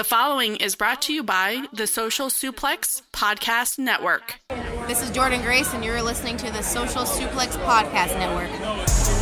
The following is brought to you by the Social Suplex Podcast Network. This is Jordan Grace, and you're listening to the Social Suplex Podcast Network.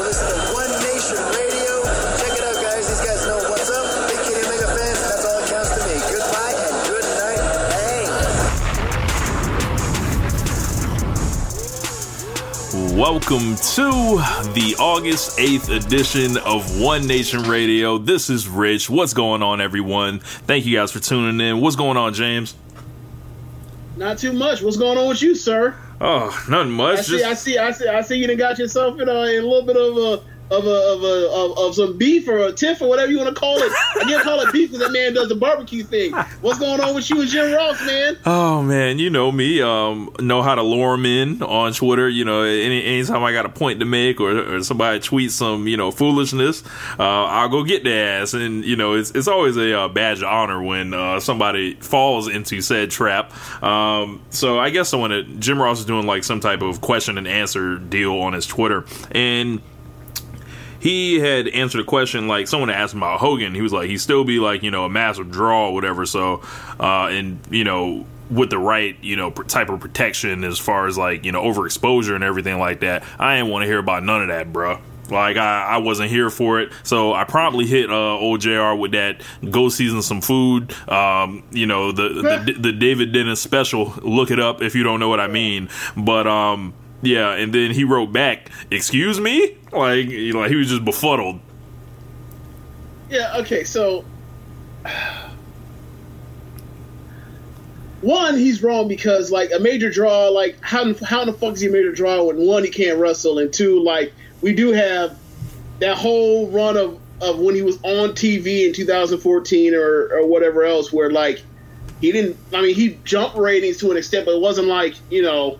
We're listening to One Nation Radio. Check it out, guys. These guys know what's up. Big Kenny Omega fans, that's all that counts to me. Goodbye and good night. Bang. Welcome to the August 8th edition of One Nation Radio. This is Rich. What's going on, everyone? Thank you guys for tuning in. What's going on, James? Not too much. What's going on with you, sir? Oh, nothing much. I see. You done got yourself in a little bit of some beef or a tiff or whatever you want to call it. I can't call it beef because that man does the barbecue thing. What's going on with you and Jim Ross, man? Oh, man, you know me. Know how to lure them in on Twitter. You know, anytime I got a point to make or somebody tweets some, you know, foolishness, I'll go get their ass. And, you know, it's always a badge of honor when somebody falls into said trap. So I guess Jim Ross is doing like some type of question and answer deal on his Twitter. And he had answered a question, like, someone asked him about Hogan. He was like, he'd still be, like, you know, a massive draw or whatever. So, and, you know, with the right, you know, type of protection as far as, like, you know, overexposure and everything like that. I ain't want to hear about none of that, bruh. Like, I wasn't here for it. So I promptly hit old JR with that go season some food. You know, the David Dennis special. Look it up if you don't know what I mean. But, yeah, and then he wrote back, "Excuse me?" Like, you know, he was just befuddled. Yeah, okay, so one, he's wrong because, like, a major draw, like, how in the fuck is he a major draw when, one, he can't wrestle, and two, like, we do have that whole run of when he was on TV in 2014 or whatever else where, like, he didn't, I mean, he jumped ratings to an extent, but it wasn't like, you know,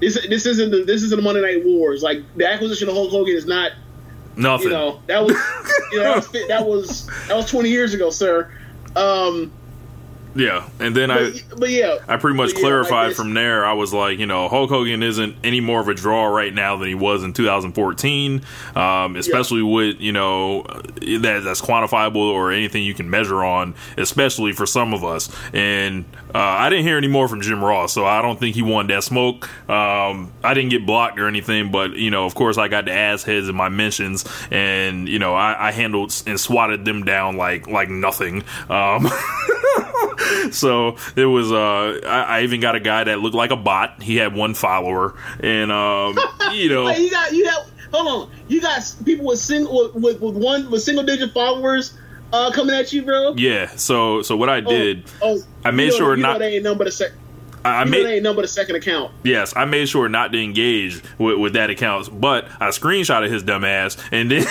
This isn't the Monday Night Wars. Like, the acquisition of Hulk Hogan is not nothing. You know, that was that was 20 years ago, sir. Yeah, and then I pretty much clarified from there. I was like, you know, Hulk Hogan isn't any more of a draw right now than he was in 2014, especially with, you know, that's quantifiable or anything you can measure on, especially for some of us. And I didn't hear any more from Jim Ross, so I don't think he wanted that smoke. I didn't get blocked or anything, but, you know, of course I got the ass heads in my mentions, and, you know, I handled and swatted them down like nothing. So it was, I even got a guy that looked like a bot. He had one follower, and, you know. Wait, you got people with single digit followers coming at you, bro? Yeah, so what I did, I made sure not. That ain't nothing but a second. Ain't nothing but a second account. Yes, I made sure not to engage with that account, but I screenshotted his dumb ass and then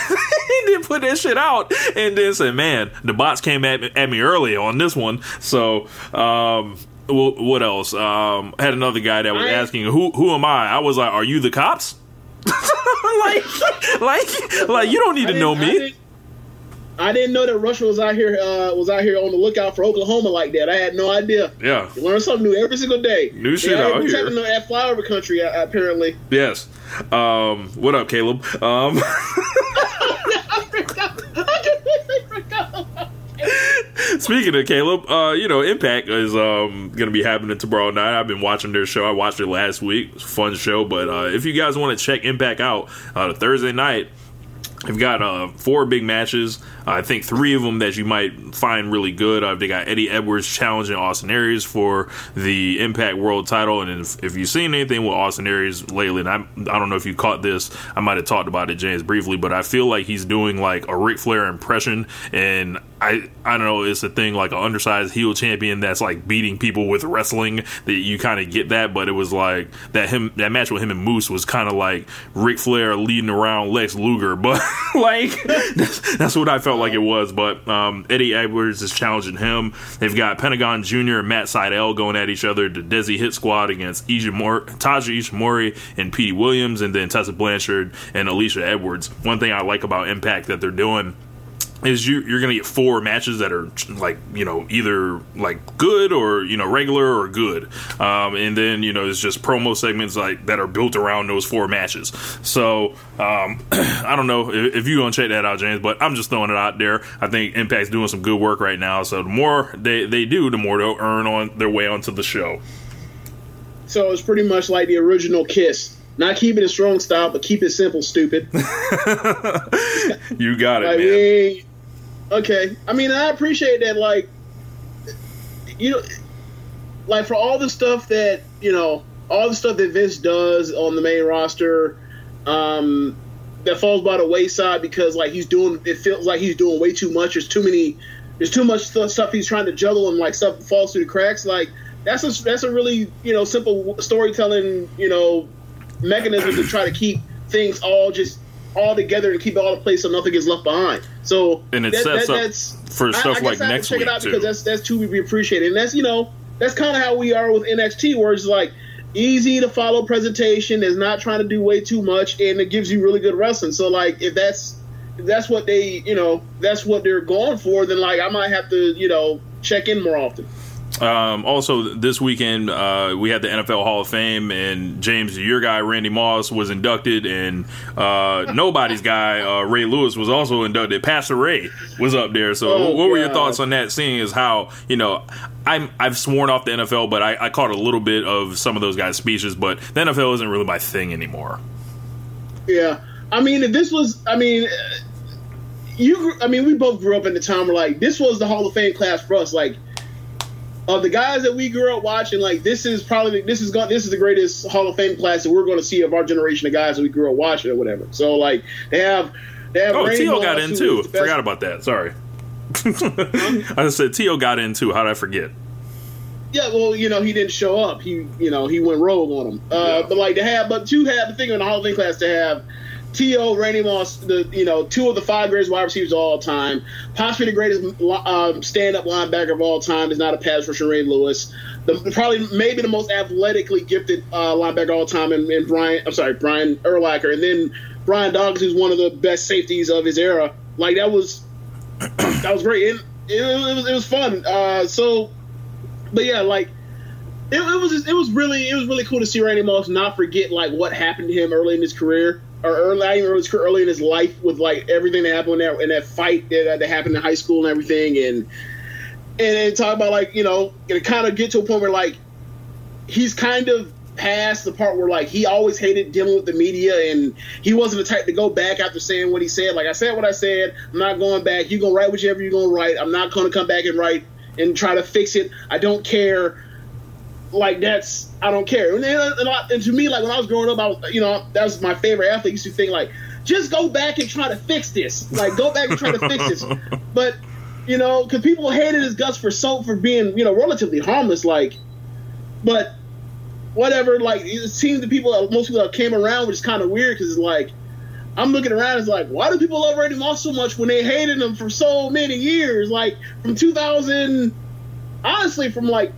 didn't put that shit out, and then said, "Man, the bots came at me early on this one." So, what else? I had another guy that was asking, "Who am I?" I was like, "Are you the cops?" like you don't need to know me. I didn't know that Russia was out here on the lookout for Oklahoma like that. I had no idea. Yeah, you learn something new every single day. New shit out here. At Flower Country, apparently. Yes. What up, Caleb? Speaking of Caleb, you know, Impact is going to be happening tomorrow night. I've been watching their show. I watched it last week. It was a fun show, but if you guys want to check Impact out Thursday night. They've got four big matches. I think three of them that you might find really good. They got Eddie Edwards challenging Austin Aries for the Impact World title. And if you've seen anything with Austin Aries lately, and I don't know if you caught this, I might have talked about it, James, briefly, but I feel like he's doing like a Ric Flair impression. And I don't know, it's a thing like an undersized heel champion that's like beating people with wrestling, that you kind of get that. But it was like that match with him and Moose was kind of like Ric Flair leading around Lex Luger, but like that's what I felt like it was. But Eddie Edwards is challenging him. They've got Pentagon Jr. and Matt Sydal going at each other. The Desi Hit Squad against Taja Ishimori and Petey Williams, and then Tessa Blanchard and Alicia Edwards. One thing I like about Impact that they're doing is you're going to get four matches that are like, you know, either like good or, you know, regular or good. And then, you know, it's just promo segments like that are built around those four matches. So I don't know if you're going to check that out, James, but I'm just throwing it out there. I think Impact's doing some good work right now. So the more they do, the more they'll earn on their way onto the show. So it's pretty much like the original KISS. Not keep it a strong style, but keep it simple, stupid. You got it, like, man. Okay, I mean, I appreciate that, like, you know, like for all the stuff that, you know, all the stuff that Vince does on the main roster that falls by the wayside because, like, it feels like he's doing way too much. There's too much stuff he's trying to juggle, and, like, stuff falls through the cracks. Like, that's a really, you know, simple storytelling, you know, mechanism to try to keep things all together and keep it all in place so nothing gets left behind. So and it sets up for stuff like next week, too. Because that's too we appreciate it. And that's, you know, that's kind of how we are with NXT, where it's like easy to follow presentation, is not trying to do way too much, and it gives you really good wrestling. So like if that's what they, you know, that's what they're going for, then like I might have to, you know, check in more often. Also, this weekend, we had the NFL Hall of Fame, and James, your guy, Randy Moss, was inducted, and nobody's guy, Ray Lewis, was also inducted. Pastor Ray was up there. So what were your thoughts on that, seeing as how, you know, I've sworn off the NFL, but I caught a little bit of some of those guys' speeches, but the NFL isn't really my thing anymore. Yeah. I mean, we both grew up in the time where, like, this was the Hall of Fame class for us, like, of the guys that we grew up watching, like this is the greatest Hall of Fame class that we're going to see of our generation of guys that we grew up watching or whatever. So like they have. Oh, T.O. got in too. Forgot about that. Sorry. I just said T.O. got in too. How did I forget? Yeah, well, you know, he didn't show up. He, you know, he went rogue on him. Yeah. But like to have the thing in the Hall of Fame class to have T.O., Randy Moss, two of the five greatest wide receivers of all time, possibly the greatest stand-up linebacker of all time, is not a pass rusher, Ray Lewis. Maybe the most athletically gifted linebacker of all time, and Brian Urlacher, and then Brian Dawkins, who's one of the best safeties of his era. Like that was great. And it was fun. But yeah, like. It was really cool to see Randy Moss not forget like what happened to him early in his career, or early in his life, with like everything that happened in that fight that happened in high school and everything, and talk about, like, you know, it kind of get to a point where like he's kind of past the part where like he always hated dealing with the media, and he wasn't the type to go back after saying what he said. Like, I said what I said, I'm not going back. You're gonna write whatever you're gonna write. I'm not gonna come back and write and try to fix it. I don't care. Like, that's, I don't care. And to me, like, when I was growing up, I was, you know, that was my favorite athlete. I used to think, like, just go back and try to fix this. Like, go back and try to fix this. But, you know, because people hated his guts for being, you know, relatively harmless. Like, but whatever. Like, it seemed to people, most people that came around, which is kind of weird, because it's like, I'm looking around, it's like, why do people love Randy Moss so much when they hated him for so many years? Like, from 2000, honestly, from like,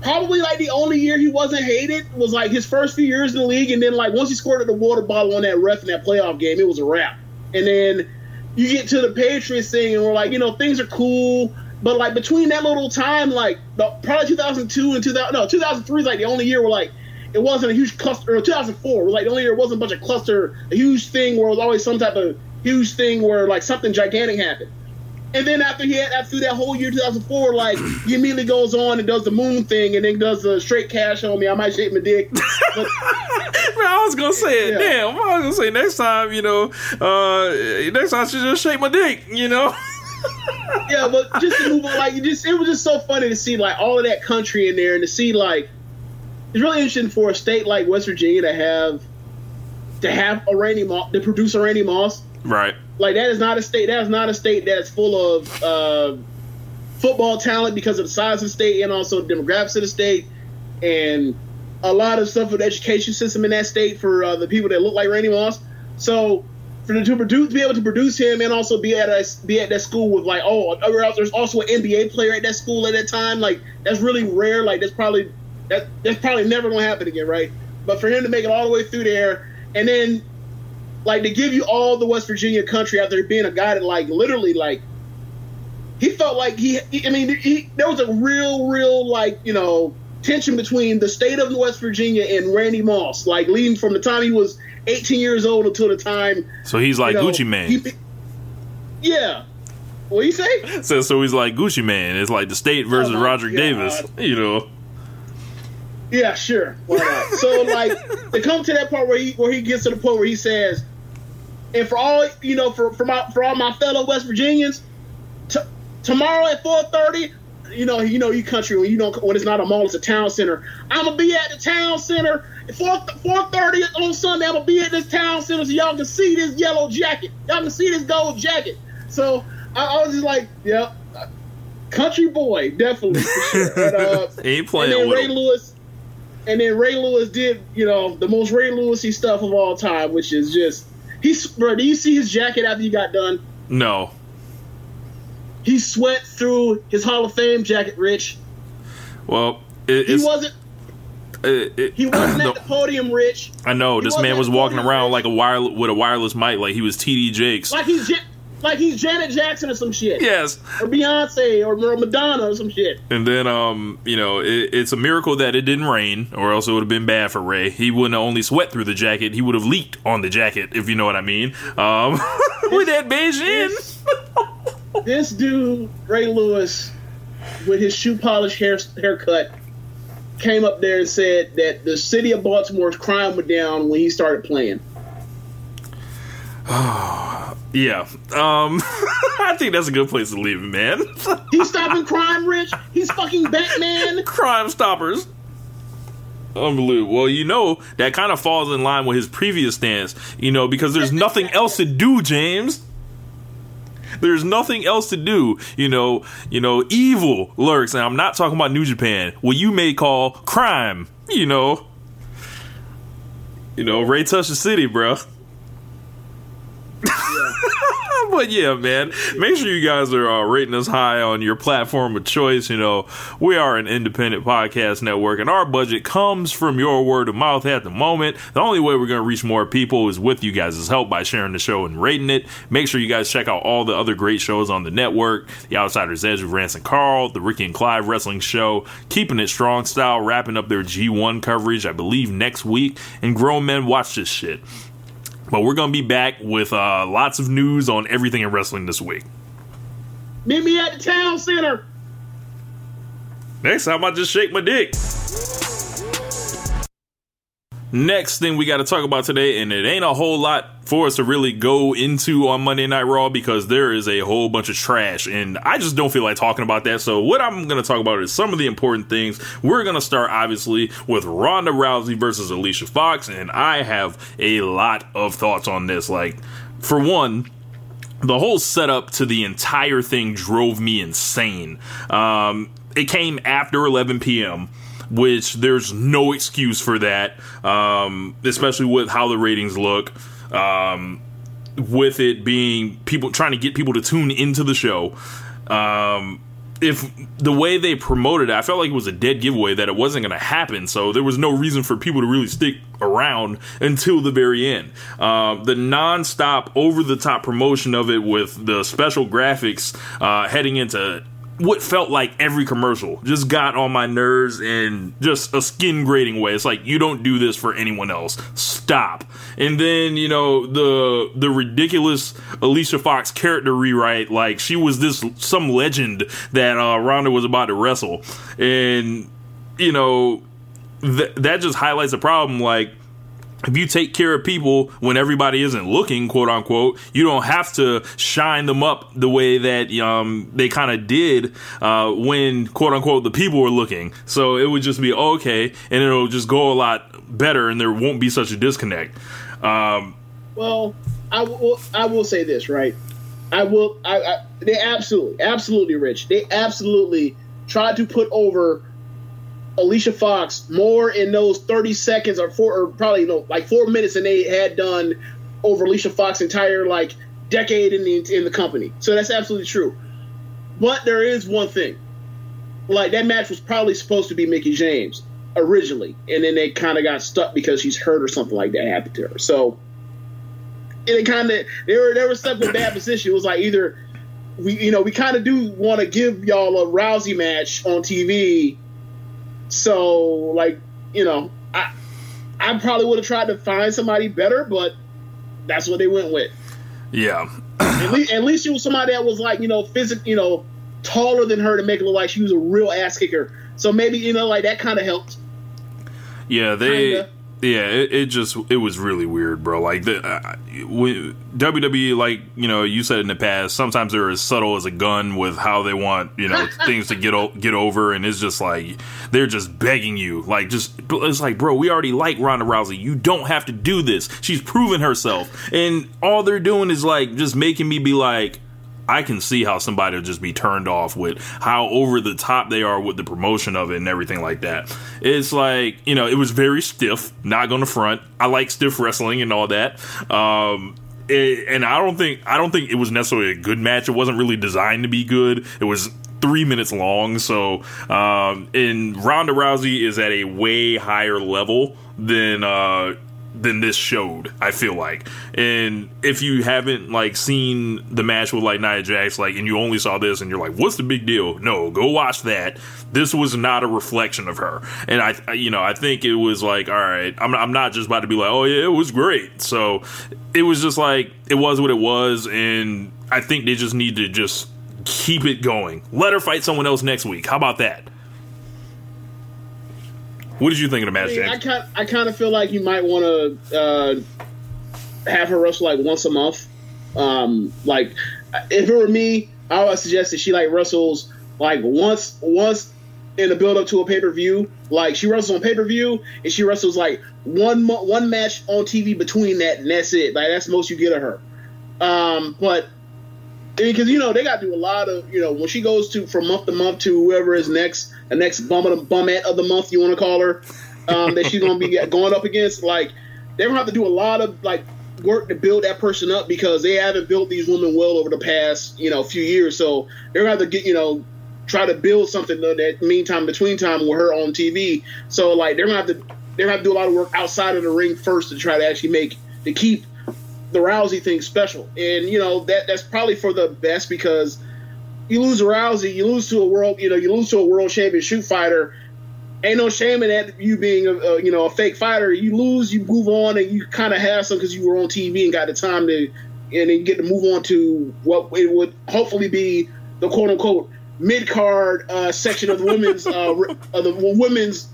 probably like the only year he wasn't hated was like his first few years in the league, and then like once he squirted the water bottle on that ref in that playoff game, it was a wrap. And then you get to the Patriots thing, and we're like, you know, things are cool, but like between that little time, like probably 2002 and 2003 is like the only year where like it wasn't a huge cluster, or 2004 was like the only year it wasn't a bunch of cluster, a huge thing where it was always some type of huge thing where like something gigantic happened. And then after he had, after that whole year 2004, like, he immediately goes on and does the moon thing and then does the straight cash on me. I might shake my dick. But, man, I was going to say it. Yeah. Damn, I was going to say next time, you know, next time I should just shake my dick, you know. Yeah, but just to move on, like, it was just so funny to see, like, all of that country in there and to see, like, it's really interesting for a state like West Virginia to have a Randy Moss, to produce a Randy Moss. Right. Like, that is not a state that's full of football talent because of the size of the state and also the demographics of the state and a lot of stuff with the education system in that state for the people that look like Randy Moss. So to be able to produce him and also be at that school with, like, there's also an NBA player at that school at that time, like, that's really rare. Like, that's probably never gonna happen again, right? But for him to make it all the way through there and then, like, to give you all the West Virginia country after being a guy that, like, literally, like, he felt like there was a real, like, you know, tension between the state of West Virginia and Randy Moss, like, leading from the time he was 18 years old until the time. So he's like, you know, Gucci Man. Yeah. What do you say? So he's like Gucci Man. It's like the state versus Roger Davis, you know. Yeah, sure. Why not? So, like, to come to that part where he gets to the point where he says, and for all, you know, for all my fellow West Virginians, tomorrow at 4:30, you know, you country when it's not a mall, it's a town center. I'm gonna be at the town center at 4:30 on Sunday. I'm gonna be at this town center so y'all can see this yellow jacket. Y'all can see this gold jacket. So I was just like, yep, country boy, definitely. But, ain't playing. And then Ray Lewis did, you know, the most Ray Lewis-y stuff of all time, which is just... Bro, do you see his jacket after he got done? No. He sweat through his Hall of Fame jacket, Rich. Well, He wasn't at the podium, Rich. I know. This man was walking around like with a wireless mic, like he was T.D. Jakes. Like he's Janet Jackson or some shit. Yes. Or Beyonce or Madonna or some shit. And then, you know, it's a miracle that it didn't rain or else it would have been bad for Ray. He wouldn't have only sweat through the jacket. He would have leaked on the jacket, if you know what I mean. With that beige in. This dude, Ray Lewis, with his shoe polish haircut, came up there and said that the city of Baltimore's crime went down when he started playing. Oh, yeah. I think that's a good place to leave it, man. He's stopping crime, Rich. He's fucking Batman. Crime stoppers. Unbelievable. Well, you know, that kind of falls in line with his previous stance, you know, because there's nothing else to do, James. There's nothing else to do. You know, evil lurks, and I'm not talking about New Japan, what you may call crime, you know. You know, Ray touched the city, bro. But yeah, man, make sure you guys are rating us high on your platform of choice. You know, we are an independent podcast network, and our budget comes from your word of mouth at the moment. The only way we're going to reach more people is with you guys' help by sharing the show and rating it. Make sure you guys check out all the other great shows on the network. The Outsider's Edge with Rance and Carl, the Ricky and Clive Wrestling Show, Keeping It Strong Style, wrapping up their G1 coverage, I believe, next week, and Grown Men Watch This Shit. But we're going to be back with lots of news on everything in wrestling this week. Meet me at the town center. Next time, I just shake my dick. Next thing we got to talk about today, and it ain't a whole lot for us to really go into on Monday Night Raw because there is a whole bunch of trash, and I just don't feel like talking about that. So what I'm going to talk about is some of the important things. We're going to start, obviously, with Ronda Rousey versus Alicia Fox, and I have a lot of thoughts on this. Like, for one, the whole setup to the entire thing drove me insane. It came after 11 p.m., which there's no excuse for that, especially with how the ratings look, with it being people trying to get people to tune into the show. If the way they promoted it, I felt like it was a dead giveaway that it wasn't going to happen, so there was no reason for people to really stick around until the very end. The non-stop, over-the-top promotion of it with the special graphics heading into what felt like every commercial just got on my nerves in just a skin grating way. It's like, you don't do this for anyone else. Stop. And then, you know, the ridiculous Alicia Fox character rewrite, like she was this some legend that Ronda was about to wrestle. And, you know, that just highlights the problem. Like, if you take care of people when everybody isn't looking, quote unquote, you don't have to shine them up the way that they kind of did when, quote unquote, the people were looking. So it would just be okay, and it'll just go a lot better, and there won't be such a disconnect. Well, I will say this, right? They absolutely, Rich. They absolutely tried to put over Alicia Fox more in those 30 seconds or probably 4 minutes than they had done over Alicia Fox's entire decade in the company. So that's absolutely true. But there is one thing. That match was probably supposed to be Mickie James originally, and then they kind of got stuck because she's hurt or something like that happened to her. So it kind of they were stuck in a bad position. It was like, either we kind of do want to give y'all a Rousey match on TV. So, I probably would have tried to find somebody better, but that's what they went with. Yeah. At least she was somebody that was taller than her to make it look like she was a real ass kicker. So maybe that kind of helped. Yeah, it was really weird, bro. WWE, you said in the past, sometimes they're as subtle as a gun with how they want, things to get over, and it's just like, they're just begging you. It's like, bro, we already like Ronda Rousey. You don't have to do this. She's proven herself. And all they're doing is, just making me be like, I can see how somebody will just be turned off with how over the top they are with the promotion of it and everything like that. It's it was very stiff, not going to front. I like stiff wrestling and all that. And I don't think it was necessarily a good match. It wasn't really designed to be good. It was 3 minutes long. So, and Ronda Rousey is at a way higher level than this showed, I feel like. And if you haven't seen the match with Nia Jax, and you only saw this and you're like, what's the big deal? No, go watch that. This was not a reflection of her. And I think it was all right, I'm not just about to be like, oh yeah, it was great. So it was just it was what it was. And I think they just need to just keep it going. Let her fight someone else next week. How about that? What did you think of the match, Jack? I kind of feel like you might want to have her wrestle once a month. If it were me, I would suggest that she wrestles once in the build up to a pay per view. She wrestles on pay per view, and she wrestles one match on TV between that, and that's it. That's the most you get of her. But because they got to do a lot of when she goes to from month to month to whoever is next. The next bumette of the month, you want to call her, that she's going to be going up against. They're going to have to do a lot of work to build that person up, because they haven't built these women well over the past few years. So they're going to have to get try to build something that meantime between time with her on TV. So they're going to have to do a lot of work outside of the ring first to try to actually keep the Rousey thing special. And that's probably for the best, because you lose Rousey, you lose to a world championship fighter. Ain't no shame in that, you being a fake fighter. You lose, you move on, and you kind of have some because you were on TV and got the time to, and then get to move on to what it would hopefully be the quote unquote mid card section of the women's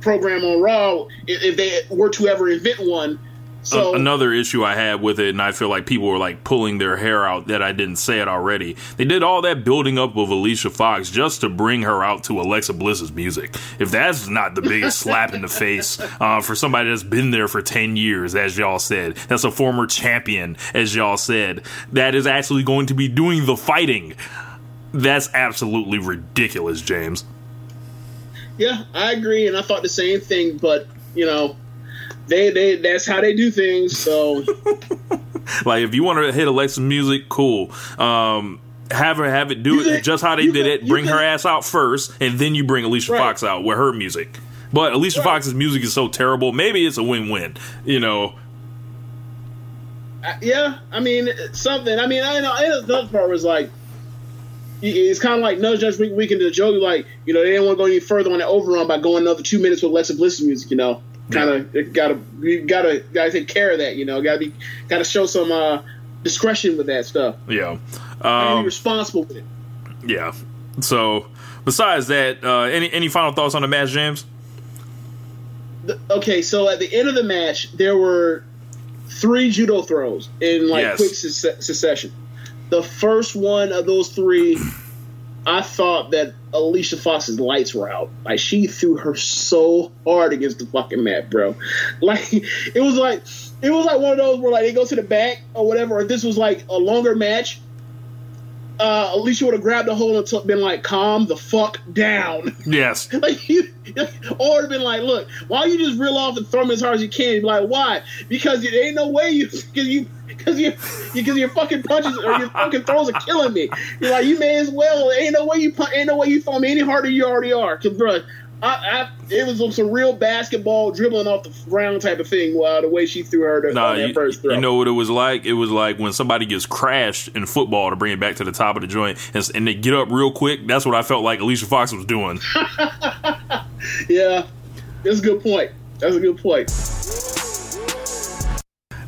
program on Raw, if they were to ever invent one. So, another issue I had with it, and I feel like people were pulling their hair out that I didn't say it already. They did all that building up of Alicia Fox just to bring her out to Alexa Bliss's music. If that's not the biggest slap in the face for somebody that's been there for 10 years, as y'all said, that's a former champion, as y'all said, that is actually going to be doing the fighting. That's absolutely ridiculous, James. Yeah, I agree, and I thought the same thing, but, They that's how they do things. So, if you want to hit Alexa's music, cool. Have it do it just how they did it. Bring her ass out first, and then you bring Alicia Fox out with her music. But Alicia Fox's music is so terrible. Maybe it's a win-win. Yeah, I mean something. I mean, I know. And the other part was it's kind of like Nudge Nudge Wink Wink into the joke. Like, you know, they didn't want to go any further on the overrun by going another 2 minutes with Alexa Bliss music. You know, kind of gotta take care of that. You know, gotta show some discretion with that stuff. Yeah, and be responsible with it. Yeah. So besides that, any final thoughts on the match, James? Okay, so at the end of the match, there were 3 judo throws in quick succession. The first one of those 3, I thought that Alicia Fox's lights were out. Like, she threw her so hard against the fucking mat, bro. Like, it was like one of those where, like, they go to the back or whatever. Or this was like a longer match. Alicia would have grabbed the hold and been like, calm the fuck down. Yes. Like, or been like, look, why don't you just reel off and throw them as hard as you can? You'd be like, why? Because there ain't no way your fucking punches or your fucking throws are killing me. You're like, you may as well. Ain't no way you throw me any harder than you already are. Cause, bro, it was some real basketball dribbling off the ground type of thing. The way she threw her that first throw. You know what it was like? It was like when somebody gets crashed in football to bring it back to the top of the joint, and they get up real quick. That's what I felt like Alicia Fox was doing. Yeah, that's a good point.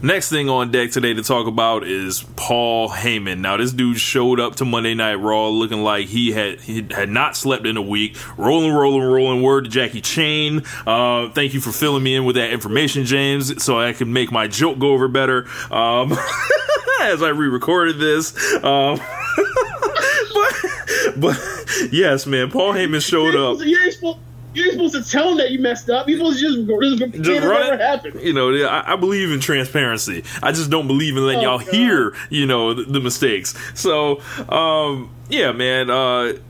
Next thing on deck today to talk about is Paul Heyman. Now, this dude showed up to Monday Night Raw looking like he had not slept in a week. Rolling. Word to Jackie Chan. Thank you for filling me in with that information, James, so I could make my joke go over better as I re-recorded this. But yes, man, Paul Heyman showed up. You ain't supposed to tell him that you messed up. You're supposed to just run it. Happened. You know, I believe in transparency. I just don't believe in letting y'all hear, you know, the mistakes. So, yeah, man,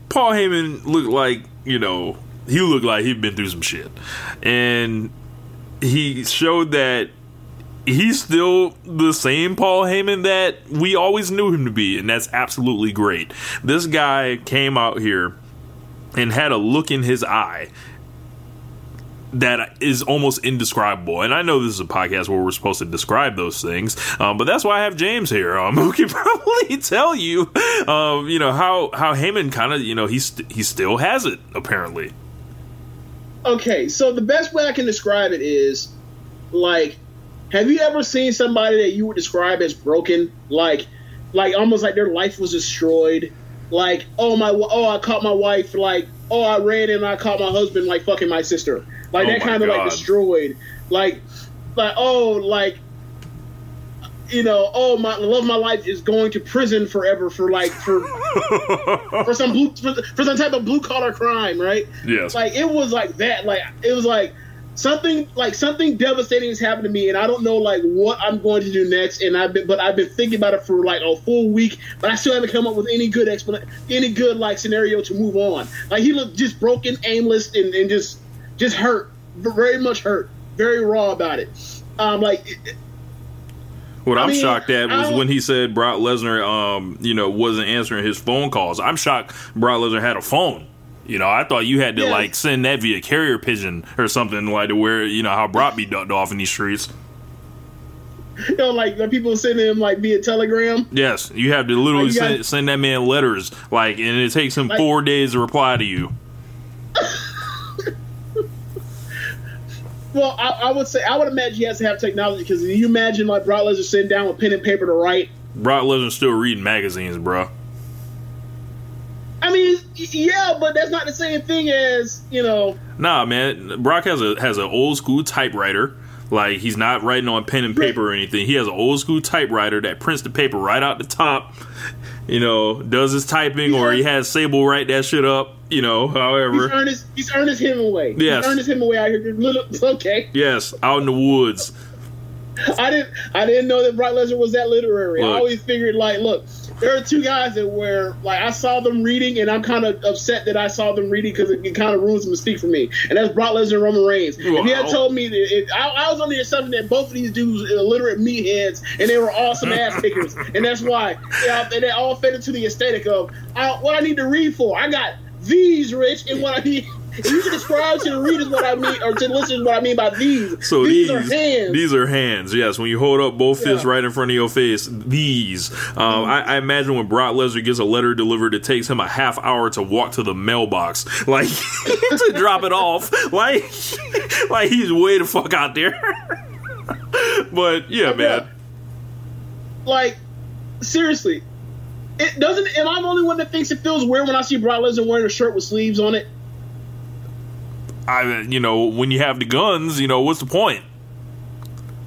Paul Heyman looked like, you know, he looked like he'd been through some shit. And he showed that he's still the same Paul Heyman that we always knew him to be, and that's absolutely great. This guy came out here and had a look in his eye that is almost indescribable. And I know this is a podcast where we're supposed to describe those things, but that's why I have James here, who can probably tell you, you know, how Heyman kind of, you know, he still has it, apparently. Okay, so the best way I can describe it is, like, have you ever seen somebody that you would describe as broken? Like almost like their life was destroyed. Like, I caught my wife. Like, I ran and I caught my husband. Like, fucking my sister. Like, that kind of like destroyed. Like you know, my love of my life is going to prison forever for some type of blue collar crime, right? Yes. Like, it was like that. Like, it was like something devastating has happened to me, and I don't know like what I'm going to do next. And I've been thinking about it for like a full week, but I still haven't come up with any good scenario to move on. Like, he looked just broken, aimless, and just hurt, very much hurt, very raw about it. I'm shocked at was when he said Brock Lesnar, you know, wasn't answering his phone calls. I'm shocked Brock Lesnar had a phone. You know, I thought you had to, like, send that via carrier pigeon or something, like, to where, you know, how Brock be ducked off in these streets. You know, like, the people sending him, like, via telegram? Yes, you have to literally send that man letters, like, and it takes him 4 days to reply to you. Well, I would say, I would imagine he has to have technology, because you imagine, like, Brock Lesnar sitting down with pen and paper to write. Brock Lesnar's still reading magazines, bro. I mean, yeah, but that's not the same thing as, you know. Nah, man, Brock has an old school typewriter. Like, he's not writing on pen and paper or anything. He has an old school typewriter that prints the paper right out the top. You know, does his typing, or he has Sable write that shit up. You know, however, he's Ernest Hemingway. Yes, he's Ernest Hemingway out here. Okay. Yes, out in the woods. I didn't know that Brock Lesnar was that literary. Look, I always figured, like, look, there are two guys that were, like, I saw them reading, and I'm kind of upset that I saw them reading because it kind of ruins the mystique for me. And that's Brock Lesnar and Roman Reigns. Wow. If he had told me that, I was under the assumption that both of these dudes were illiterate meatheads, and they were awesome ass pickers, and that's why they all fed into the aesthetic of what I need to read for. I got these, Rich, and what I need. You should describe to the readers what I mean, or to the listeners what I mean by these. So these are hands. These are hands, yes. When you hold up both fists right in front of your face, these. I imagine when Brock Lesnar gets a letter delivered, it takes him a half hour to walk to the mailbox, like, to drop it off. Like he's way the fuck out there. But, yeah, man. Like, seriously. It doesn't. Am I the only one that thinks it feels weird when I see Brock Lesnar wearing a shirt with sleeves on it? When you have the guns, what's the point?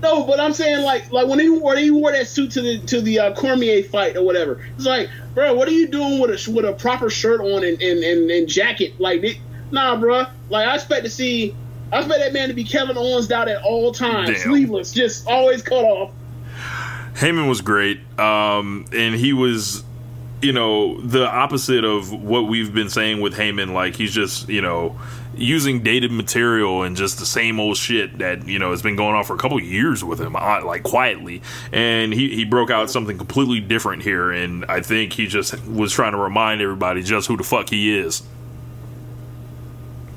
No, but I'm saying like when he wore that suit to the Cormier fight or whatever. It's like, bro, what are you doing with a proper shirt on and jacket? Like, nah, bro. Like, I expect that man to be Kevin Owens out at all times, sleeveless, just always cut off. Heyman was great, and he was. The opposite of what we've been saying with Heyman. Like, he's just, using dated material and just the same old shit that, has been going on for a couple of years with him, like, quietly. And he broke out something completely different here, and I think he just was trying to remind everybody just who the fuck he is.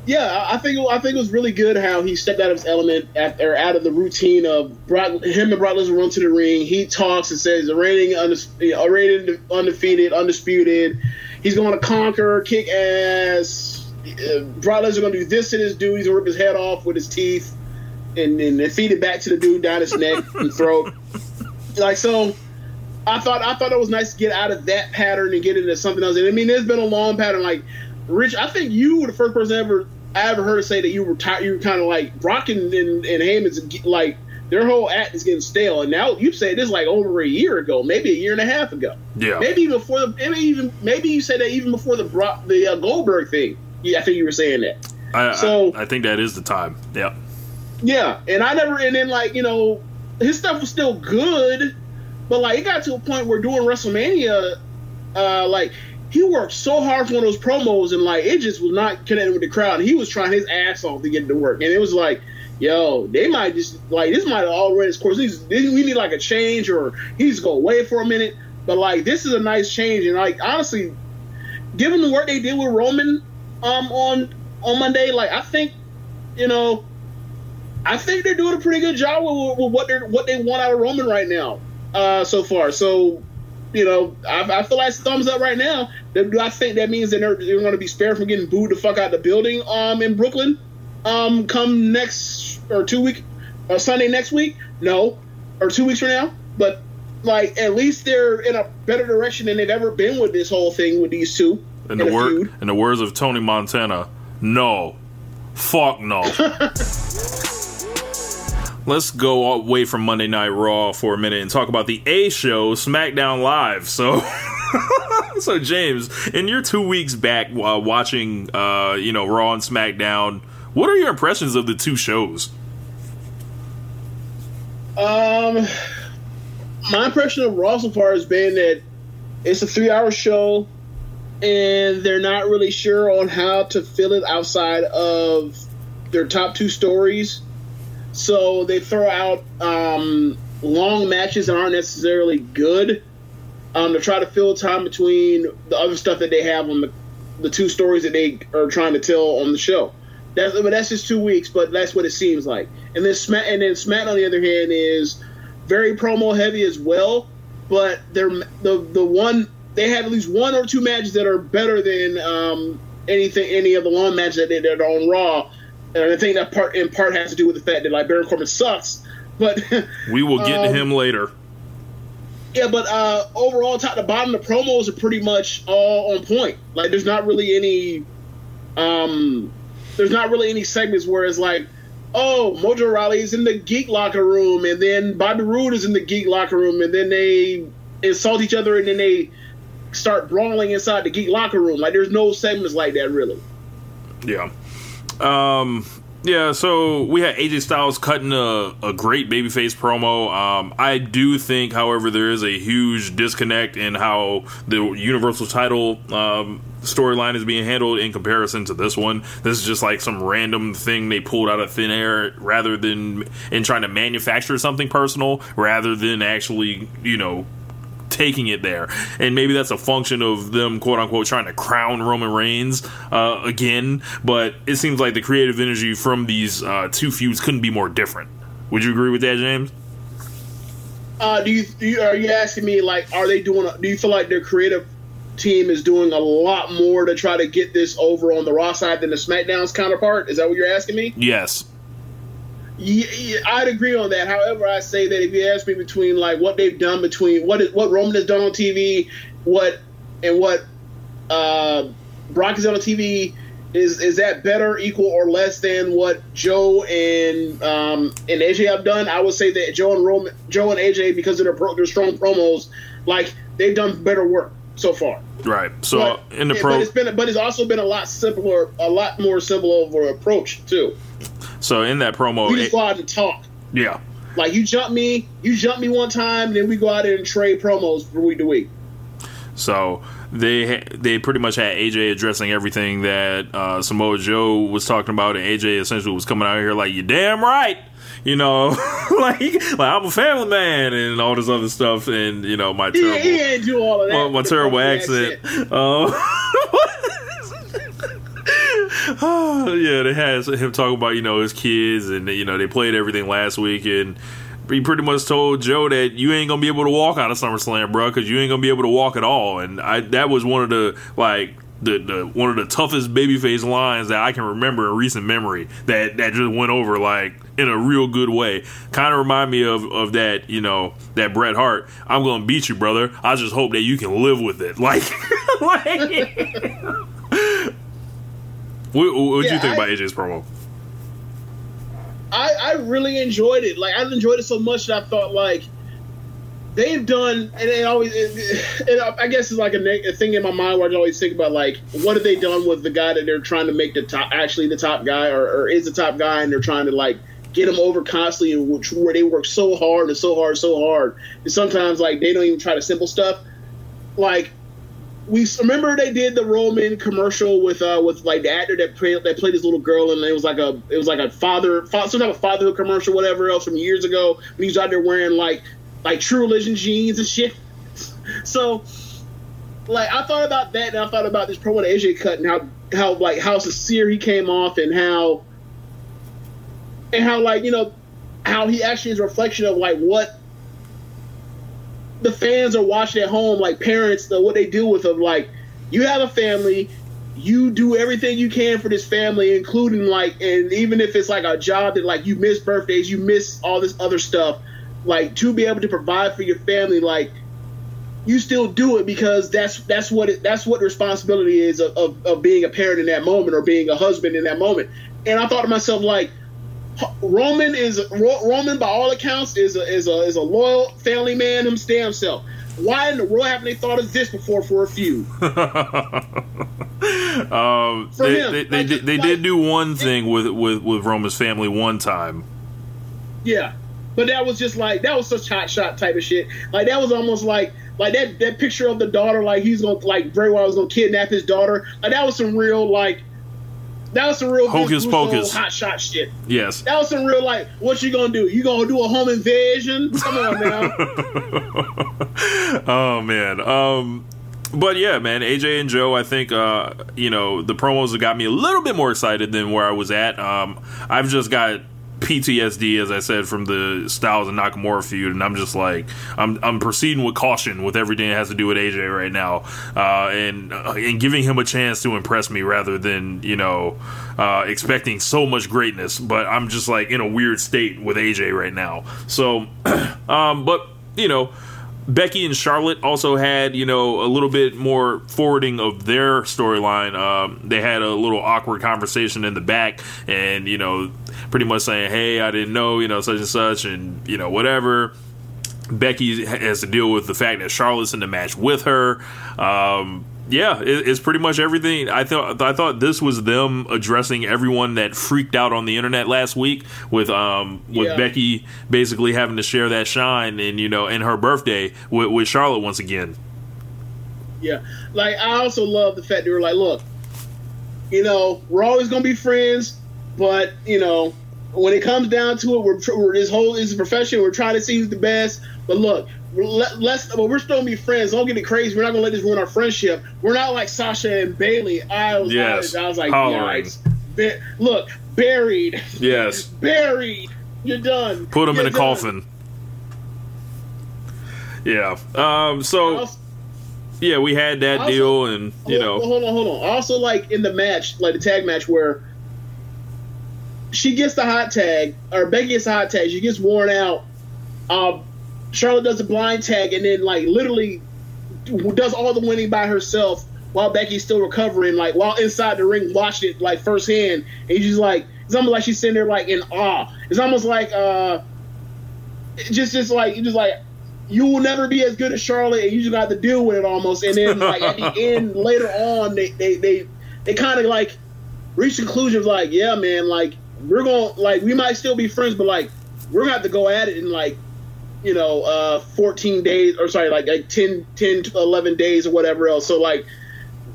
Yeah, I think it was really good how he stepped out of his element or out of the routine of Brock Lesnar run to the ring. He talks and says, "Reigning undefeated, undisputed. He's going to conquer, kick ass. Brock Lesnar going to do this to this dude. He's going to rip his head off with his teeth and feed it back to the dude down his neck and throat." Like, so, I thought it was nice to get out of that pattern and get into something else. And I mean, there's been a long pattern, like. Rich, I think you were the first person I ever heard say that you were tired. You were kind of like Brock and Heyman's, like, their whole act is getting stale. And now you say this like over a year ago, maybe a year and a half ago. Yeah. Maybe you said that even before the Goldberg thing. Yeah, I think you were saying that. I think that is the time. Yeah. Yeah, and then his stuff was still good, but like it got to a point where during WrestleMania, he worked so hard for one of those promos, and like it just was not connecting with the crowd. He was trying his ass off to get to work, and it was like, yo, they might just like this might have all run its course. We need like a change, or he's gonna wait for a minute. But like this is a nice change, and like honestly, given the work they did with Roman on Monday, like I think they're doing a pretty good job with what they want out of Roman right now so far. So. I feel like it's thumbs up right now. Do I think that means that they're going to be spared from getting booed the fuck out of the building in Brooklyn come next or 2 week or Sunday next week? No, or 2 weeks from now. But like at least they're in a better direction than they've ever been with this whole thing with these two. In the words of Tony Montana, no, fuck no. Let's go away from Monday Night Raw for a minute and talk about the A show, SmackDown Live. So, so James, in your 2 weeks back watching, Raw and SmackDown, what are your impressions of the two shows? My impression of Raw so far has been that it's a 3-hour show, and they're not really sure on how to fill it outside of their top two stories. So they throw out long matches that aren't necessarily good to try to fill time between the other stuff that they have on the two stories that they are trying to tell on the show. That's just 2 weeks, but that's what it seems like. And then Smack on the other hand is very promo heavy as well, but they're the one they have at least one or two matches that are better than any of the long matches that they are on Raw. And I think that in part has to do with the fact that like Baron Corbin sucks, but we will get to him later. Yeah, but overall, top to bottom, the promos are pretty much all on point. Like, there's not really any, segments where it's like, oh, Mojo Rawley is in the geek locker room, and then Bobby Roode is in the geek locker room, and then they insult each other, and then they start brawling inside the geek locker room. Like, there's no segments like that really. Yeah. So we had AJ Styles cutting a great babyface promo. I do think, however, there is a huge disconnect in how the Universal title storyline is being handled in comparison to this one. This is just like some random thing they pulled out of thin air rather than in trying to manufacture something personal rather than actually, taking it there. And maybe that's a function of them, quote-unquote, trying to crown Roman Reigns again. But it seems like the creative energy from these two feuds couldn't be more different. Would you agree with that, James? Are you asking me, like, are they doing? Do you feel like their creative team is doing a lot more to try to get this over on the Raw side than the SmackDown's counterpart? Is that what you're asking me? Yes. Yeah, I'd agree on that. However, I say that if you ask me between like what they've done between what Roman has done on TV, what Brock has done on TV, is that better, equal, or less than what Joe and AJ have done? I would say that Joe and AJ, because of their strong promos, like they've done better work so far. Right. So it's also been a lot more simple of an approach too. So in that promo, we just go out and talk. Yeah. Like you jump me one time, then we go out there and trade promos from week to week. So they pretty much had AJ addressing everything that Samoa Joe was talking about, and AJ essentially was coming out here like, "You damn right." You know, like I'm a family man and all this other stuff, and you know my terrible accent. Yeah, they had him talking about, you know, his kids, and you know they played everything last week, and he pretty much told Joe that you ain't gonna be able to walk out of SummerSlam, bro, because you ain't gonna be able to walk at all. And that was one of the one of the toughest babyface lines that I can remember in recent memory that just went over like in a real good way. Kind of remind me of that, you know, that Bret Hart, "I'm gonna beat you, brother. I just hope that you can live with it." Like, What do you think about AJ's promo? I really enjoyed it. Like, I enjoyed it so much that I thought, like, they've done, and it always, I guess it's like a thing in my mind where I always think about, like, what have they done with the guy that they're trying to make the top guy, or is the top guy, and they're trying to, like, get him over constantly, where they work so hard. And sometimes, like, they don't even try to simple stuff. Like, we remember they did the Roman commercial with like the actor that played his little girl, and it was like a fatherhood commercial, whatever else, from years ago, when he was out there wearing like True Religion jeans and shit. So like I thought about that, and I thought about this promo that AJ cut, and how sincere he came off, and how like, you know, how he actually is a reflection of like what the fans are watching at home, like parents, what they do with them. Like, you have a family, you do everything you can for this family, including like, and even if it's like a job that like you miss birthdays, you miss all this other stuff, like to be able to provide for your family, like you still do it because that's what the responsibility is of being a parent in that moment, or being a husband in that moment. And I thought to myself, like, Roman by all accounts is a loyal family man himself. Why in the world haven't they thought of this before for a feud? They did do one thing with Roman's family one time. Yeah, but that was just like, that was such hot shot type of shit. Like that was almost like that picture of the daughter, like he's gonna, like Bray Wyatt was gonna kidnap his daughter. Like that was some real like. That was some real hocus pocus hot shot shit. Yes. That was some real like, what you gonna do? You gonna do a home invasion? Come on now. Oh man. But yeah, man, AJ and Joe, I think, you know, the promos have got me a little bit more excited than where I was at. I've just got PTSD, as I said, from the Styles and Nakamura feud, and I'm just like, I'm proceeding with caution with everything that has to do with AJ right now, and giving him a chance to impress me rather than, you know, expecting so much greatness. But I'm just like in a weird state with AJ right now. So, but you know, Becky and Charlotte also had, you know, a little bit more forwarding of their storyline. They had a little awkward conversation in the back, and you know, pretty much saying, "Hey, I didn't know, you know, such and such," and you know, whatever. Becky has to deal with the fact that Charlotte's in the match with her. Yeah, it's pretty much everything. I thought this was them addressing everyone that freaked out on the internet last week with Becky basically having to share that shine, and you know, and her birthday with Charlotte once again. Yeah, like I also love the fact they were like, "Look, you know, we're always gonna be friends, but you know, when it comes down to it, this is a profession. We're trying to see who's the best. But look, we're still gonna be friends. Don't get it crazy. We're not gonna let this ruin our friendship. We're not like Sasha and Bailey. I was like, all right, look, buried. Yes, buried. You're done. Put him in a coffin. Yeah. So we had that also, deal, and you know. Hold on. Also, like in the match, like the tag match, where she gets the hot tag, or Becky gets the hot tag. She gets worn out. Charlotte does the blind tag, and then like literally does all the winning by herself while Becky's still recovering, like while inside the ring, watched it like firsthand, and she's like, it's almost like she's sitting there like in awe. It's almost like just like. You will never be as good as Charlotte, and you just got to deal with it almost. And then, like at the end, later on, they kind of like reach the conclusion of like, yeah, man, like we're gonna like we might still be friends, but like we're gonna have to go at it in like 14 days or sorry, like 10 to 11 days or whatever else. So like,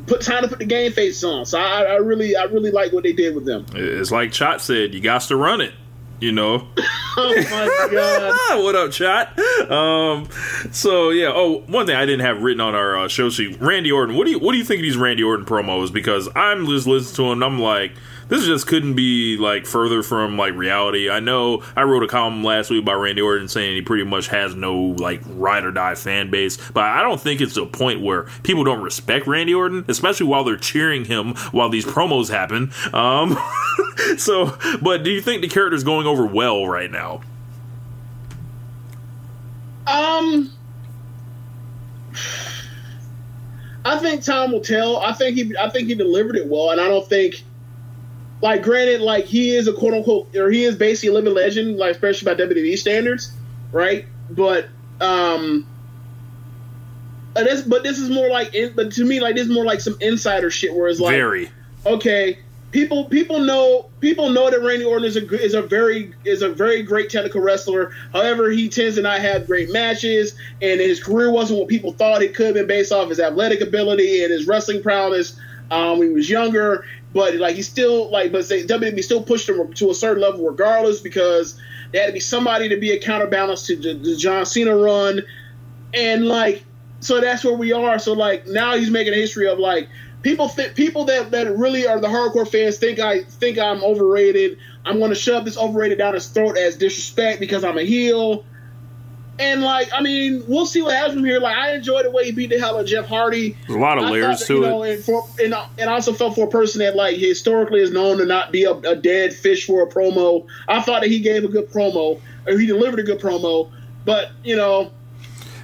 put time to put the game face on. So I really like what they did with them. It's like Chot said, you got to run it. Oh my god. What up, Chot? One thing I didn't have written on our show sheet, Randy Orton. What do you think of these Randy Orton promos? Because I'm just listening to him and I'm like, this just couldn't be like further from like reality. I know I wrote a column last week about Randy Orton saying he pretty much has no like ride or die fan base, but I don't think it's a point where people don't respect Randy Orton, especially while they're cheering him while these promos happen. But do you think the character's going over well right now? I think time will tell. I think he delivered it well, and I don't think, like, granted, like he is a quote unquote, or he is basically a living legend, like especially by WWE standards, right? But this is more like, but to me, like this is more like some insider shit, where it's like, very okay. People know that Randy Orton is a very great technical wrestler. However, he tends to not have great matches, and his career wasn't what people thought it could have been based off his athletic ability and his wrestling prowess when he was younger. But like he still like, but WWE still pushed him to a certain level regardless, because there had to be somebody to be a counterbalance to the John Cena run, and like so that's where we are. So like now he's making a history of like. People that really are the hardcore fans think I'm overrated. I'm going to shove this overrated down his throat as disrespect because I'm a heel. And, like, I mean, we'll see what happens from here. Like, I enjoyed the way he beat the hell out of Jeff Hardy. There's a lot of layers to it. And I also felt for a person that, like, historically is known to not be a dead fish for a promo. I thought that he gave a good promo, or he delivered a good promo. But,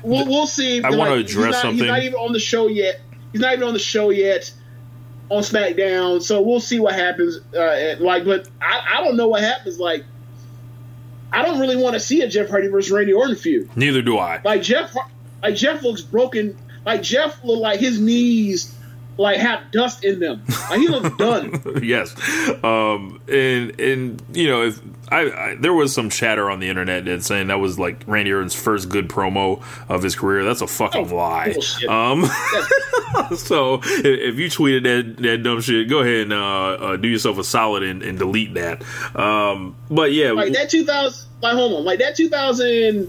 we'll see. I want to address something. He's not even on the show yet. He's not even on the show yet on SmackDown, so we'll see what happens. But I don't know what happens. Like, I don't really want to see a Jeff Hardy versus Randy Orton feud. Neither do I. Jeff looks broken. Like Jeff looked like his knees like have dust in them. Like he looks done. Yes, and if. There was some chatter on the internet that saying that was like Randy Orton's first good promo of his career. That's a fucking lie. So if you tweeted that dumb shit, go ahead and do yourself a solid and delete that. But yeah, like that 2000, like hold on, like that 2000,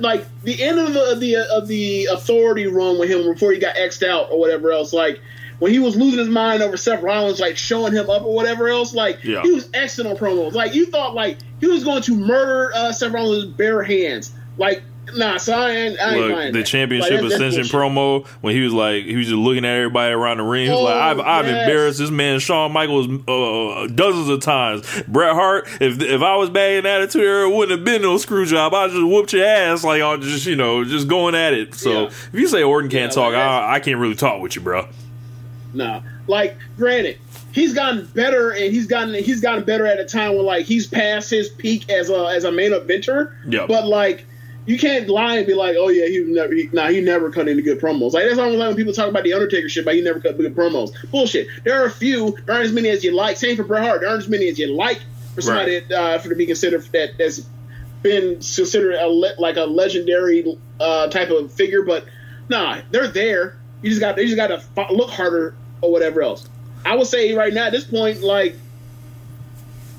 like the end of the Authority run with him before he got X'd out or whatever else, like. When he was losing his mind over Seth Rollins, like showing him up or whatever else, like he was excellent on promos. Like you thought, like he was going to murder Seth Rollins with bare hands. Like nah, so I ain't lying. The championship ascension promo when he was like he was just looking at everybody around the ring. He was like, I've embarrassed this man Shawn Michaels dozens of times. Bret Hart, if I was back in Attitude Era, it wouldn't have been no screw job. I just whooped your ass. Like I'm just just going at it. So if you say Orton can't talk, I can't really talk with you, bro. No, like granted, he's gotten better, and he's gotten better at a time when like he's past his peak as a main eventer. Yep. But like you can't lie and be like, oh yeah, he never cut any good promos. Like that's almost like when people talk about the Undertaker shit, but he never cut good promos. Bullshit. There are a few. There aren't as many as you like. Same for Bret Hart. There aren't as many as you like for somebody to be considered that's been considered a legendary type of figure. But nah, they're there. They just got to look harder or whatever else. I would say right now at this point, like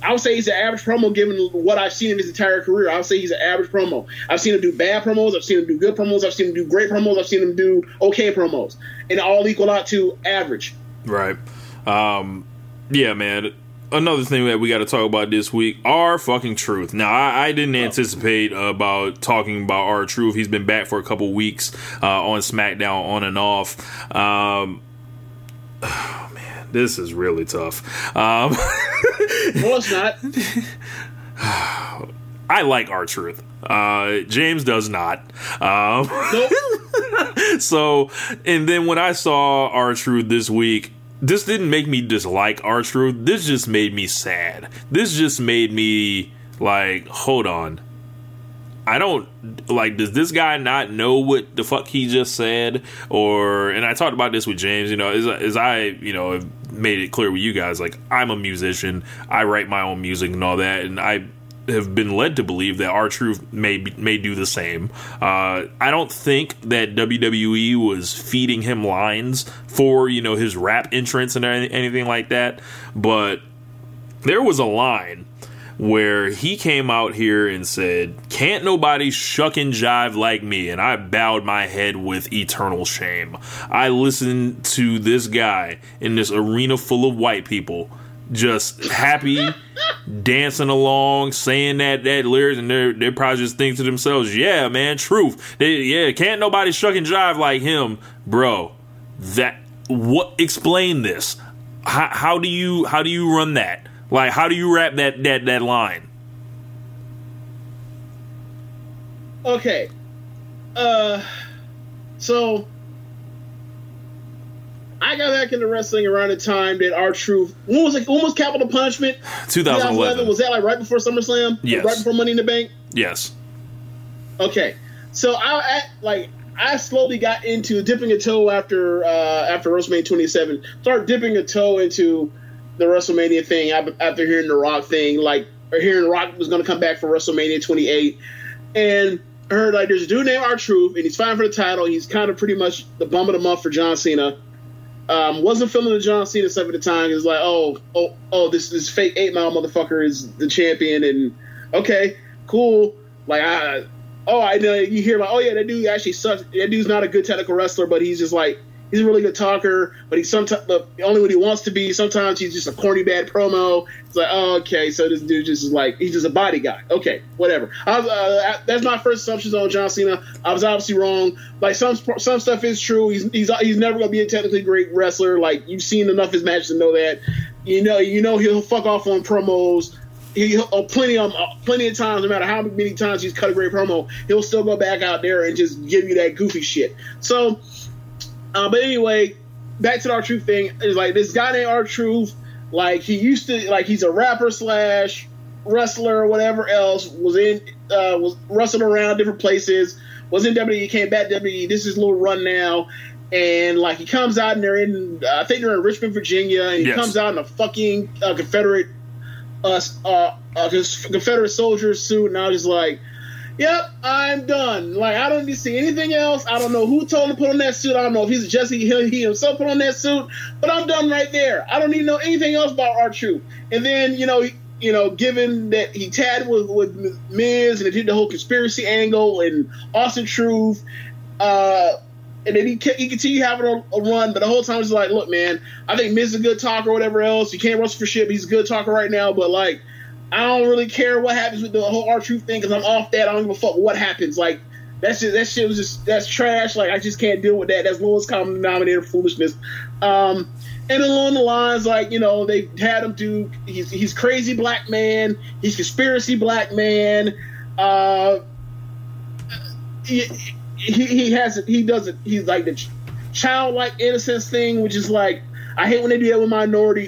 I would say he's an average promo given what I've seen in his entire career. I would say he's an average promo. I've seen him do bad promos. I've seen him do good promos. I've seen him do great promos. I've seen him do okay promos. And all equal out to average. Right. Yeah, man. Another thing that we got to talk about this week, R-Truth. Now, I didn't anticipate about talking about R-Truth. He's been back for a couple weeks on SmackDown, on and off. Oh, man, this is really tough. No, it's not. I like R-Truth. James does not. Nope. So, and then when I saw R-Truth this week, this didn't make me dislike R-Truth. This just made me sad. This just made me like, hold on. I don't, like, does this guy not know what the fuck he just said? Or, and I talked about this with James, you know, as I, you know, made it clear with you guys, like, I'm a musician. I write my own music and all that. And I have been led to believe that R-Truth may do the same. I don't think that WWE was feeding him lines for, you know, his rap entrance and anything like that. But there was a line where he came out here and said, "Can't nobody shuck and jive like me," and I bowed my head with eternal shame. I listened to this guy in this arena full of white people just happy, dancing along, saying that lyrics, and they probably just think to themselves, yeah, man, Truth. Can't nobody shuck and jive like him. Bro, explain this. How do you run that? Like, how do you wrap that line? Okay. So, I got back into wrestling around the time that R-Truth, when was Capital Punishment? 2011. Was that, like, right before SummerSlam? Yes. Right before Money in the Bank? Yes. Okay. So, I slowly got into dipping a toe after WrestleMania 27. Started dipping a toe into the WrestleMania thing after hearing the Rock thing, like, or hearing Rock was going to come back for WrestleMania 28, and heard, like, there's a dude named R-Truth and he's fighting for the title. He's kind of pretty much the bum of the month for John Cena. Wasn't feeling the John Cena stuff at the time. It was like, oh, this fake 8 Mile motherfucker is the champion, and okay, cool. Like, I know you hear about, oh yeah, that dude actually sucks. That dude's not a good technical wrestler, but he's just like, he's a really good talker, but he's sometimes only when he wants to be. Sometimes he's just a corny bad promo. It's like, oh, okay, so this dude just is like, he's just a body guy. Okay, whatever. That's my first assumptions on John Cena. I was obviously wrong. Like, some stuff is true. He's never gonna be a technically great wrestler. Like, you've seen enough of his matches to know that. You know he'll fuck off on promos. Plenty of times, no matter how many times he's cut a great promo, he'll still go back out there and just give you that goofy shit. So. But anyway, back to the R-Truth thing. It's like this guy named R-Truth, like he used to, like he's a rapper / wrestler or whatever else, was wrestling around different places, was in WWE, came back to WWE. This is his little run now. And like he comes out and they're in, I think they're in Richmond, Virginia, and he comes out in a fucking Confederate soldier suit, and I was just like, yep, I'm done. Like, I don't need to see anything else. I don't know who told him to put on that suit. I don't know if he's just he himself put on that suit. But I'm done right there. I don't need to know anything else about R-Truth. And then, you know, given that he tagged with Miz and did the whole conspiracy angle and Austin Truth, and then he continued having a run. But the whole time he's like, look, man, I think Miz is a good talker or whatever else. He can't wrestle for shit, but he's a good talker right now. But, like, I don't really care what happens with the whole R-Truth thing because I'm off that. I don't give a fuck what happens. Like, that's trash. Like, I just can't deal with that. That's lowest common denominator foolishness. And along the lines, like, you know, they had him do, he's crazy black man. He's conspiracy black man. He's like the childlike innocence thing, which is like, I hate when they do that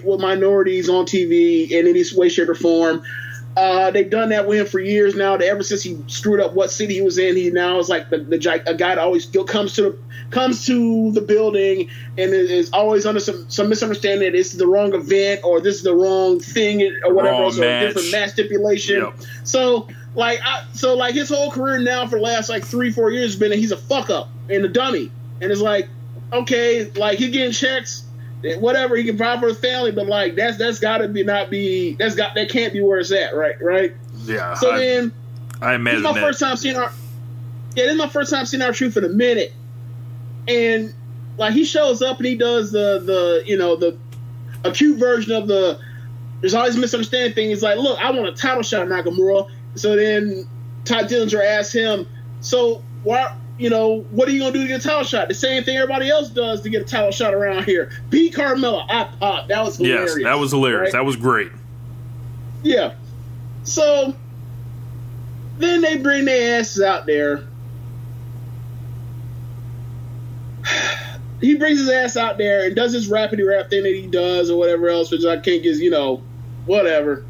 with minorities on TV in any way, shape, or form. They've done that with him for years now. Ever since he screwed up what city he was in, he now is like a guy that always comes to the building and is always under some misunderstanding that it's the wrong event or this is the wrong thing or whatever else, or a different match stipulation. Yep. So his whole career now for the last like 3-4 years has been that he's a fuck up and a dummy, and it's like, okay, like he's getting checks. whatever, he can provide for his family, but like that's gotta be that can't be where it's at, right? Yeah. So I imagine this is my first time seeing R-Truth in a minute, and like he shows up and he does the acute version of the there's all these misunderstanding thing. He's like, look, I want a title shot, Nakamura. So then Ty Dillinger asks him, so why? What are you going to do to get a title shot? The same thing everybody else does to get a title shot around here. Beat Carmella. I popped. That was hilarious. Yes, that was hilarious. Right? That was great. Yeah. So then they bring their asses out there. He brings his ass out there and does his rapidy rap thing that he does or whatever else, which I think is, whatever.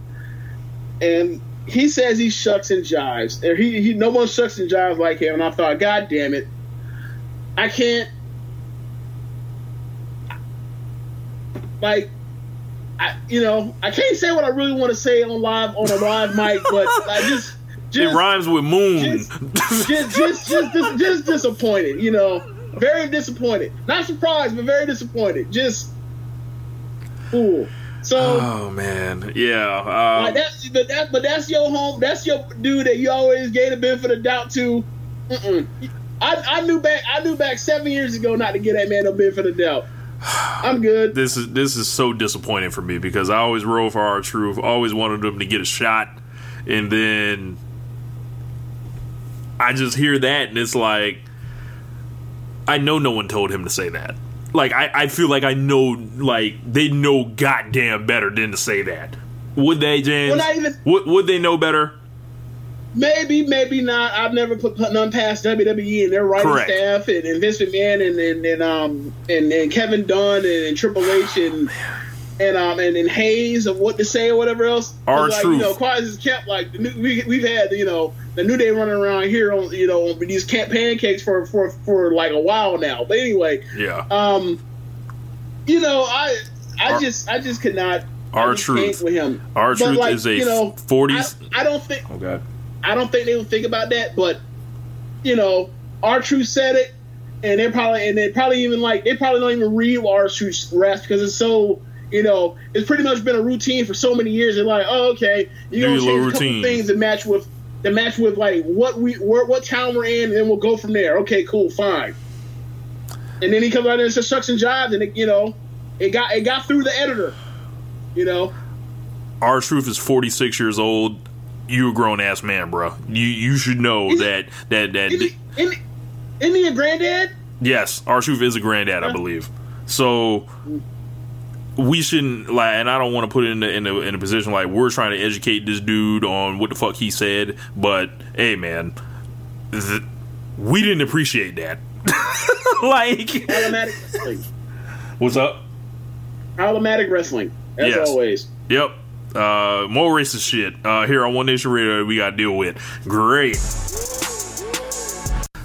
And he says he shucks and jives. And he no one shucks and jives like him. And I thought, God damn it. I can't. Like, I can't say what I really want to say on a live mic, but I just. It rhymes with moon. Just disappointed, Very disappointed. Not surprised, but very disappointed. Just. Ooh. So, oh man, yeah. Like that's your home. That's your dude that you always gave the benefit of the doubt to. I knew back 7 years ago not to give that man no benefit of the doubt. I'm good. This is so disappointing for me because I always rolled for R-Truth. Always wanted him to get a shot, and then I just hear that and it's like I know no one told him to say that. Like, I feel like I know, like, they know goddamn better than to say that. Would they, James? Would they know better? Maybe, maybe not. I've never put none past WWE and their writing staff and Vince McMahon and Kevin Dunn and Triple H and Hayes of what to say or whatever else. R-Truth. Quiet is kept, like, we've had, the New Day running around here on, on these camp pancakes for like a while now. But anyway, yeah. I just could not. R-Truth with him. R-Truth like, is a 40s. I don't think. Oh God. I don't think they would think about that. But R-Truth said it, and they probably don't even read R-Truth's raps because it's so. It's pretty much been a routine for so many years. They're like, oh okay, you're gonna change a couple things and match with like what town we're in, and then we'll go from there. Okay, cool, fine. And then he comes out and says shucks and jives, and it got through the editor. R-Truth is 46 years old. You a grown ass man, bro. You should know that. Isn't he a granddad? Yes, R-Truth is a granddad, I believe. So we shouldn't like, and I don't want to put it in a position like we're trying to educate this dude on what the fuck he said. But hey, man, we didn't appreciate that. Like, problematic wrestling. What's up? Problematic wrestling, as always. Yep. More racist shit here on One Nation Radio. We got to deal with. Great.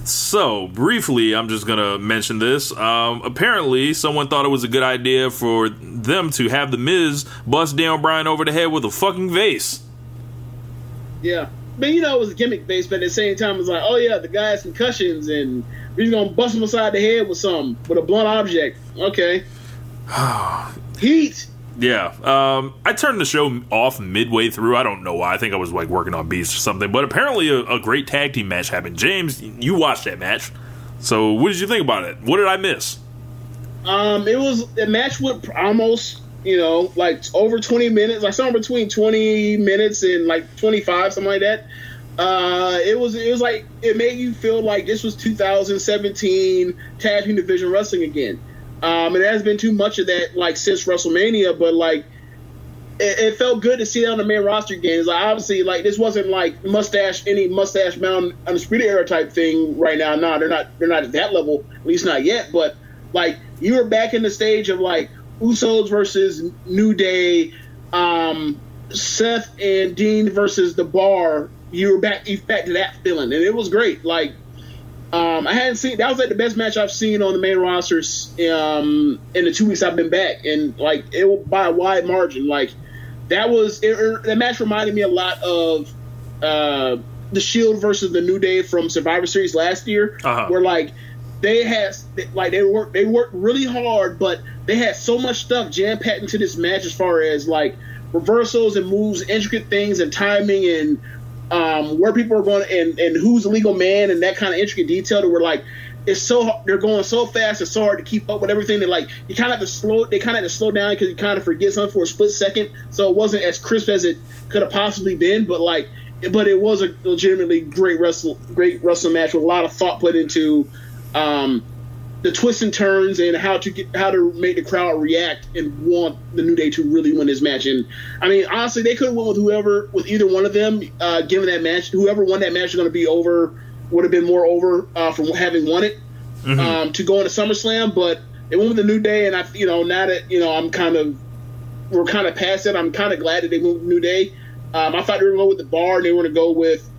So, briefly, I'm just going to mention this. Apparently, someone thought it was a good idea for them to have The Miz bust down Bryan over the head with a fucking vase. Yeah. But, it was a gimmick base, but at the same time, it was like, oh, yeah, the guy has concussions, and we're just going to bust him aside the head with something, with a blunt object. Okay. Heat. Yeah. I turned the show off midway through. I don't know why. I think I was like working on beats or something. But apparently a great tag team match happened. James, you watched that match. So what did you think about it? What did I miss? It was a match with almost, like over 20 minutes. Like somewhere between 20 minutes and like 25, something like that. It was like it made you feel like this was 2017 tag team division wrestling again. And there has been too much of that, like, since WrestleMania, but, like, it felt good to see that on the main roster games. Like, obviously, like, this wasn't, like, any Mustache Mountain Undisputed Era type thing right now. No, they're not at that level, at least not yet, but, like, you were back in the stage of, like, Usos versus New Day, Seth and Dean versus The Bar. You were back to that feeling, and it was great, like. I hadn't seen that was like the best match I've seen on the main rosters in the 2 weeks I've been back, and like it was by a wide margin. Like that was that match reminded me a lot of the Shield versus the New Day from Survivor Series last year, where like they worked really hard, but They had so much stuff jam-packed into this match as far as, like, reversals and moves, intricate things and timing and where people are going and who's the legal man and that kind of intricate detail that were, like, it's so they're going so fast it's so hard to keep up with everything that, like, you kind of have to slow down because you kind of forget something for a split second, so it wasn't as crisp as it could have possibly been, but like it was a legitimately great wrestling match with a lot of thought put into the twists and turns and how to make the crowd react and want the New Day to really win this match. And I mean, honestly, they could have won with either one of them. Given that match, whoever won that match is going to be over. Would have been more over from having won it to go into SummerSlam, but it went with the New Day, and now that we're kind of past that, I'm kind of glad that they went with New Day. I thought they were going to go with the Bar, and they were going to go with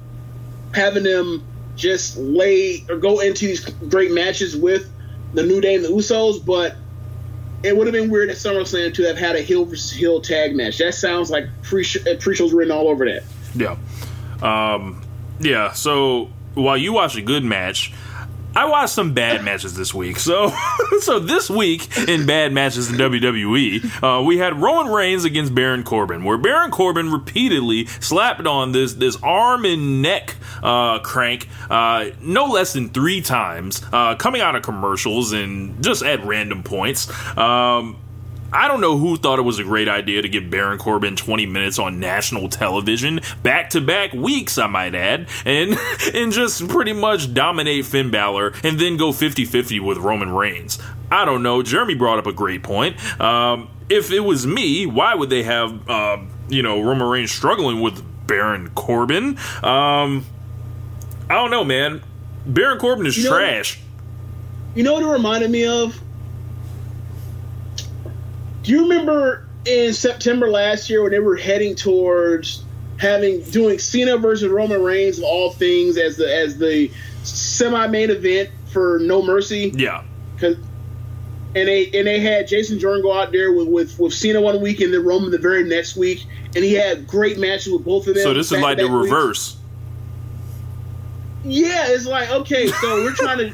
having them just go into these great matches with the New Day and the Usos, but it would have been weird at SummerSlam to have had a heel versus heel tag match. That sounds like pre-shows written all over that. Yeah, So. While you watch a good match, I watched some bad matches this week. So this week in bad matches in WWE, we had Roman Reigns against Baron Corbin, where Baron Corbin repeatedly slapped on this arm and neck crank no less than 3 times, coming out of commercials and just at random points. I don't know who thought it was a great idea to give Baron Corbin 20 minutes on national television, back-to-back weeks, I might add, and just pretty much dominate Finn Balor and then go 50-50 with Roman Reigns. I don't know. Jeremy brought up a great point. If it was me, why would they have, Roman Reigns struggling with Baron Corbin? I don't know, man. Baron Corbin is trash. You know what it reminded me of? Do you remember in September last year when they were heading towards doing Cena versus Roman Reigns of all things as the semi-main event for No Mercy? Yeah. And they had Jason Jordan go out there with Cena one week and then Roman the very next week, and he had great matches with both of them. So this is like the reverse. Yeah, it's like, okay, so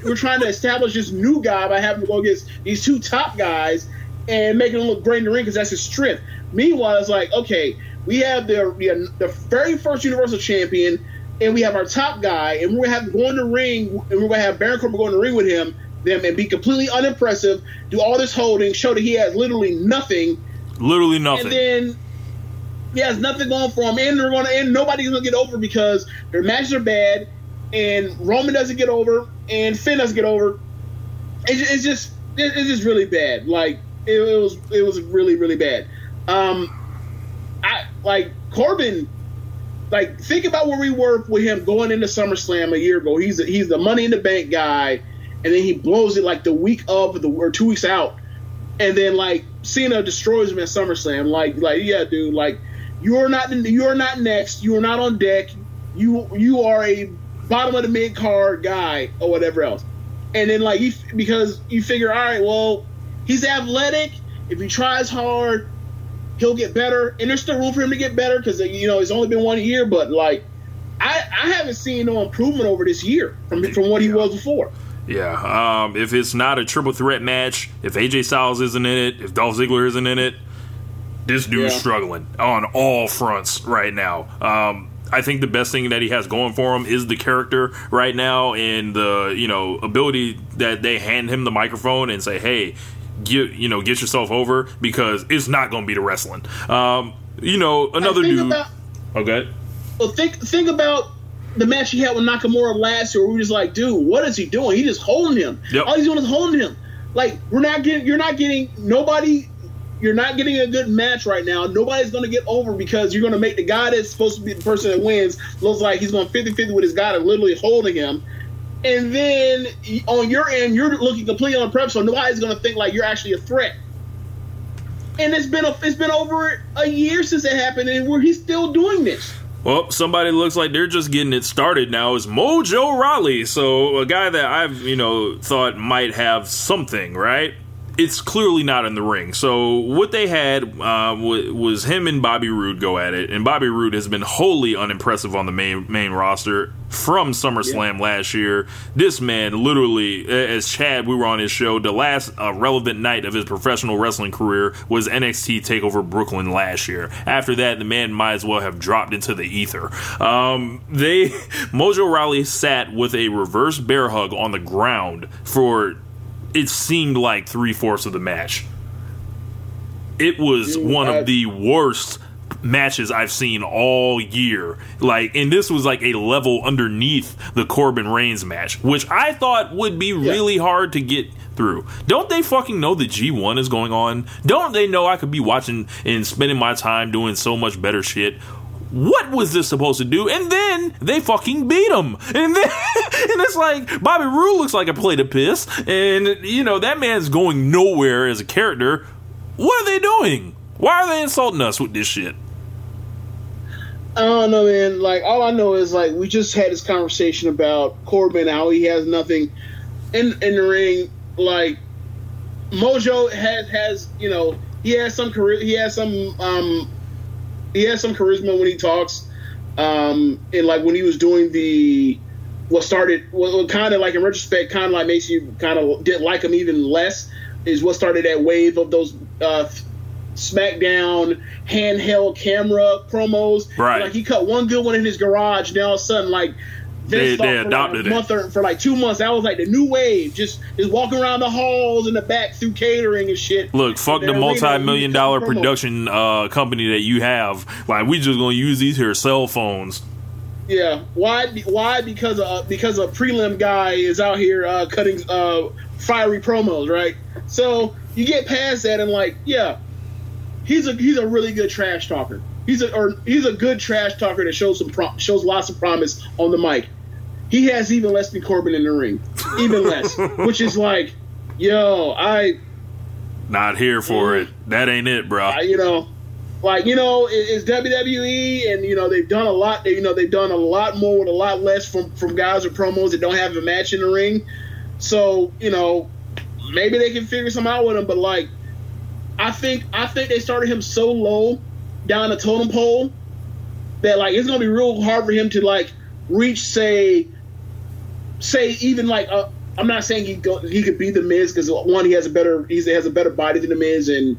we're trying to establish this new guy by having to go against these two top guys and making him look great in the ring because that's his strength. Meanwhile, it's like, okay, we have the very first Universal Champion, and we have our top guy, and we're going to have him go in the ring, and we're going to have Baron Corbin go in the ring with them, and be completely unimpressive, do all this holding, show that he has literally nothing. Literally nothing. And then he has nothing going for him, and they're going to end. Nobody's going to get over because their matches are bad, and Roman doesn't get over, and Finn doesn't get over. It's just really bad. Like, It was really, really bad. Corbin, think about where we were with him going into SummerSlam a year ago. He's the Money in the Bank guy, and then he blows it the week of or 2 weeks out, and then Cena destroys him at SummerSlam. Yeah, dude, you're not next. You are not on deck. You are a bottom of the mid card guy or whatever else. And then because you figure, all right, well, he's athletic. If he tries hard, he'll get better. And there's still room for him to get better because, it's only been 1 year. But, I haven't seen no improvement over this year from what he was before. Yeah. If it's not a triple threat match, if AJ Styles isn't in it, if Dolph Ziggler isn't in it, this dude's struggling on all fronts right now. I think the best thing that he has going for him is the character right now and the, ability that they hand him the microphone and say, hey, get yourself over because it's not going to be the wrestling. Another dude. Okay. Well, think about the match he had with Nakamura last year. Where we were just like, dude, what is he doing? He's just holding him. Yep. All he's doing is holding him. You're not getting a good match right now. Nobody's going to get over because you're going to make the guy that's supposed to be the person that wins looks like he's going 50-50 with his guy that's literally holding him. And then on your end, you're looking completely on prep, so nobody's going to think you're actually a threat. And it's been over a year since it happened, and he's still doing this. Well, somebody looks like they're just getting it started now is Mojo Rawley, so a guy that I've thought might have something, right? it's clearly not in the ring. So what they had was him and Bobby Roode go at it, and Bobby Roode has been wholly unimpressive on the main roster from SummerSlam last year. This man literally, as Chad, we were on his show, the last relevant night of his professional wrestling career was NXT TakeOver Brooklyn last year. After that, the man might as well have dropped into the ether. Mojo Rawley sat with a reverse bear hug on the ground for... it seemed like 3/4 of the match. It was one of the worst matches I've seen all year. Like, and this was like a level underneath the Corbin Reigns match, which I thought would be really hard to get through. Don't they fucking know the G1 is going on? Don't they know I could be watching and spending my time doing so much better shit? What was this supposed to do? And then they fucking beat him. And then and it's like Bobby Roode looks like a plate of piss. And, you know, that man's going nowhere as a character. What are they doing? Why are they insulting us with this shit? I don't know, man. Like, all I know is, like, we just had this conversation about Corbin, how he has nothing in the ring. Like, Mojo has you know, he has some career, he has some he has some charisma when he talks, and like when he was doing the what started, in retrospect, kind of like makes you kind of didn't like him even less, is what started that wave of those SmackDown handheld camera promos. Right, and like he cut one good one in his garage, and all of a sudden like they adopted it for like 2 months. That was like the new wave, just walking around the halls in the back through catering and shit. Look, fuck the multi-million-dollar production company that you have. Like, we just gonna use these here cell phones. Yeah, why? Because a prelim guy is out here cutting fiery promos, right? So you get past that and like, yeah, he's a really good trash talker. He's a good trash talker that shows lots of promise on the mic. He has even less than Corbin in the ring, even less, which is like, yo, I not here for it. That ain't it, bro. It's WWE, and you know they've done a lot. You know they've done a lot more with a lot less from guys with promos that don't have a match in the ring. So you know maybe they can figure something out with him. But like, I think they started him so low down the totem pole that like it's gonna be real hard for him to like reach say even like I'm not saying he could beat the Miz, because one, he has a better body than the Miz, and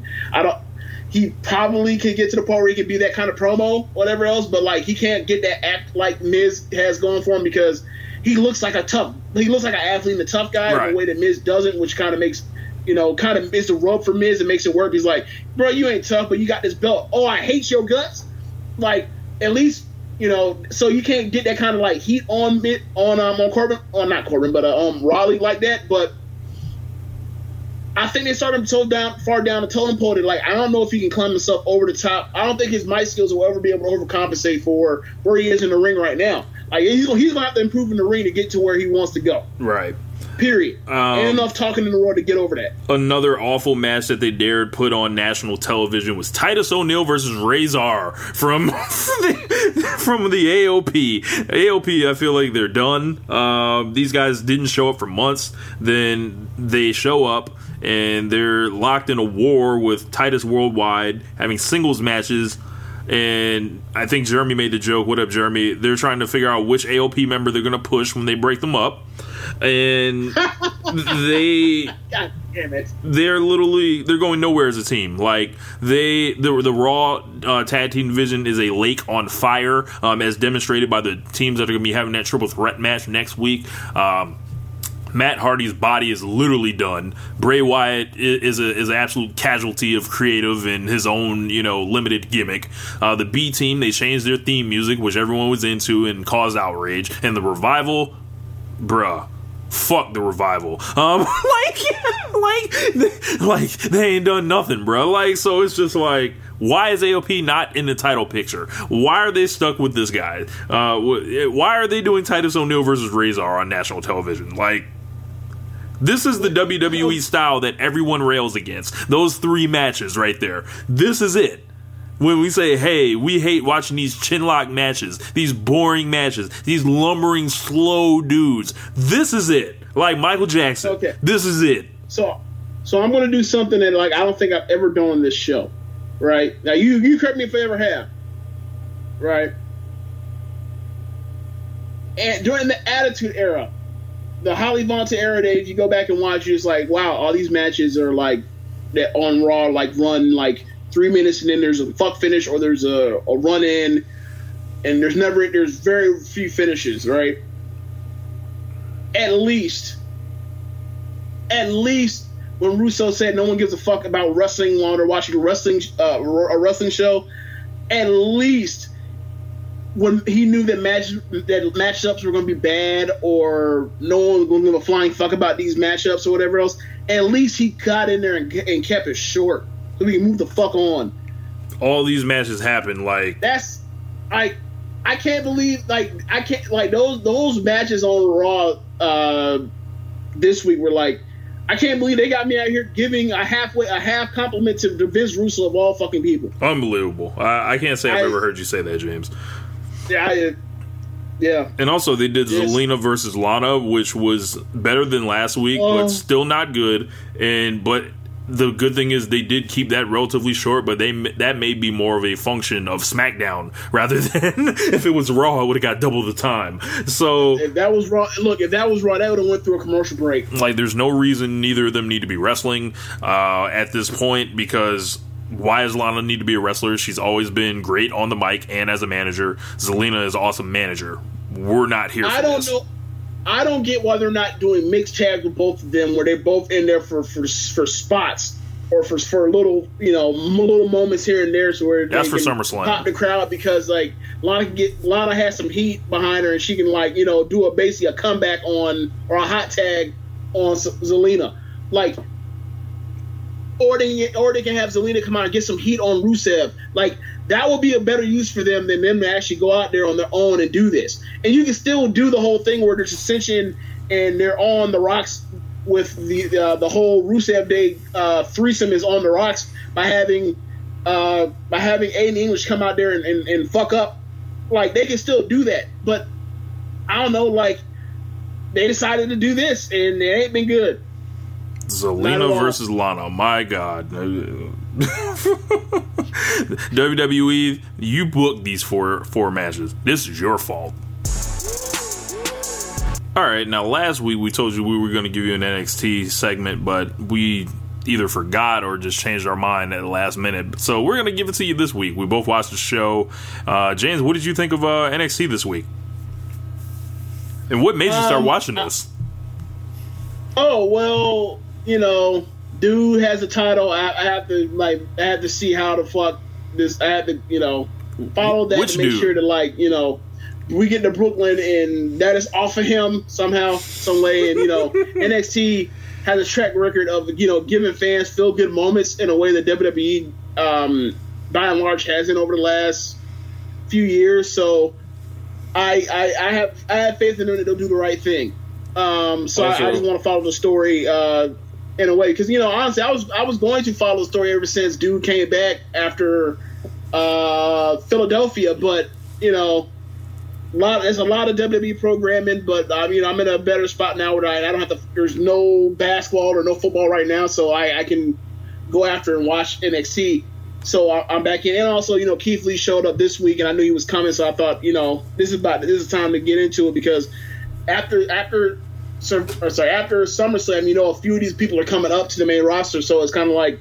he probably could get to the point where he could be that kind of promo, whatever else, but like he can't get that act like Miz has going for him, because he looks like an athlete and a tough guy, right, in a way that Miz doesn't, which kind of makes it's a rub for Miz and makes it work. He's like, bro, you ain't tough, but you got this belt. Oh, I hate your guts. Like, at least, you know, so you can't get that kind of like heat on Corbin, or not Corbin, but Rawley like that. But I think they started him so far down the totem pole that like I don't know if he can climb himself over the top. I don't think his mic skills will ever be able to overcompensate for where he is in the ring right now. Like he's gonna have to improve in the ring to get to where he wants to go. Right. Period. Ain't enough talking in the world to get over that. Another awful match that they dared put on national television was Titus O'Neil versus Razor from the AOP. AOP, I feel like they're done. These guys didn't show up for months. Then they show up, and they're locked in a war with Titus Worldwide, having singles matches. And I think Jeremy made the joke, what up, Jeremy? They're trying to figure out which AOP member they're going to push when they break them up. And God damn it. They're going nowhere as a team. Like, the Raw tag team division is a lake on fire, as demonstrated by the teams that are going to be having that triple threat match next week. Matt Hardy's body is literally done. Bray Wyatt is an absolute casualty of creative and his own, limited gimmick. The B team, they changed their theme music, which everyone was into and caused outrage. And the Revival, bruh, fuck the Revival. They ain't done nothing, bruh. Like, so it's just like, why is AOP not in the title picture? Why are they stuck with this guy? Why are they doing Titus O'Neil versus Razor on national television? Like, this is the WWE style that everyone rails against. Those three matches right there. This is it. When we say, hey, we hate watching these chinlock matches, these boring matches, these lumbering, slow dudes. This is it. Like Michael Jackson. Okay. This is it. So So I'm going to do something that, like, I don't think I've ever done on this show, right? Now, you correct me if I ever have, right? And during the Attitude Era, the Holly Vonta era, day, if you go back and watch, it's like, wow, all these matches are, like, that on Raw, like, run, like, 3 minutes, and then there's a fuck finish, or there's a run-in, and there's very few finishes, right? At least when Russo said no one gives a fuck about wrestling while they're watching a wrestling show, at least when he knew that matchups were going to be bad or no one was going to give a flying fuck about these matchups or whatever else, at least he got in there and kept it short so we can move the fuck on. All these matches happen like that's I can't believe those matches on Raw this week were like, I can't believe they got me out here giving a half compliment to Vince Russo of all fucking people. Unbelievable. I can't say I've ever heard you say that, James. Yeah. Yeah. And also they did Zelina versus Lana, which was better than last week, but still not good. But the good thing is they did keep that relatively short, but that may be more of a function of SmackDown rather than if it was Raw, it would have got double the time. So if that was Raw, that would have went through a commercial break. Like, there's no reason neither of them need to be wrestling at this point, because why does Lana need to be a wrestler? She's always been great on the mic and as a manager. Zelina is an awesome manager. We're not here. I don't know. I don't get why they're not doing mixed tags with both of them, where they're both in there for spots or for little, you know, little moments here and there. So where that's for SummerSlam, pop the crowd, because like Lana has some heat behind her, and she can, like, you know, do basically a comeback on, or a hot tag on Zelina, like, or they can have Zelina come out and get some heat on Rusev. Like, that would be a better use for them than them to actually go out there on their own and do this. And you can still do the whole thing where there's ascension and they're on the rocks with the whole Rusev Day threesome is on the rocks by having Aiden English come out there and fuck up. Like, they can still do that, but I don't know. Like, they decided to do this and it ain't been good. Zelina versus Lana, my God. WWE, you booked these four matches. This is your fault. Alright, now last week we told you we were going to give you an NXT segment, but we either forgot or just changed our mind at the last minute. So we're going to give it to you this week. We both watched the show. James, what did you think of NXT this week? And what made you start watching this? Oh, well, you know, dude has a title. I have to see how the fuck this. I have to, you know, follow that to make sure that, like, you know, we get to Brooklyn and that is off of him somehow, some way. And, you know, NXT has a track record of, you know, giving fans feel good moments in a way that WWE, by and large, hasn't over the last few years. So I have faith in them that they'll do the right thing. I just want to follow the story in a way, because, you know, honestly, I was going to follow the story ever since dude came back after Philadelphia, but, you know, there's a lot of WWE programming, but I mean, I'm in a better spot now where I don't have to. There's no basketball or no football right now, so I can go after and watch NXT. So I'm back in, and also, you know, Keith Lee showed up this week, and I knew he was coming, so I thought, you know, this is time to get into it, because After SummerSlam, you know, a few of these people are coming up to the main roster, so it's kind of like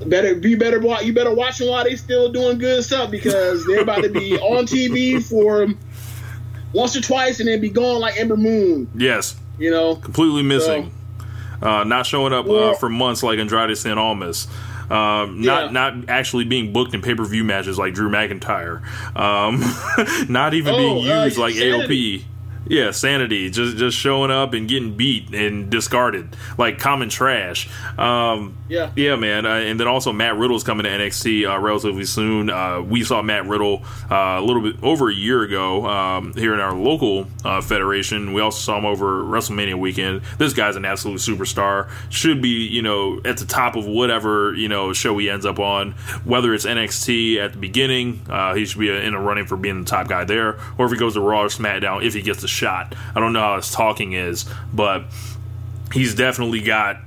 you better watch them while they still doing good stuff, because they're about to be on TV for once or twice and then be gone like Ember Moon. Yes, you know, completely missing, so, not showing up for months like Andrade and Almas. Not actually being booked in pay-per-view matches like Drew McIntyre. Not even being used like AOP. Yeah, Sanity, just showing up and getting beat and discarded like common trash. Man. And then also Matt Riddle's coming to NXT relatively soon. We saw Matt Riddle a little bit over a year ago here in our local federation. We also saw him over WrestleMania weekend. This guy's an absolute superstar. Should be, you know, at the top of whatever, you know, show he ends up on, whether it's NXT at the beginning. He should be in a running for being the top guy there, or if he goes to Raw or SmackDown, if he gets the shot. I don't know how his talking is, but he's definitely got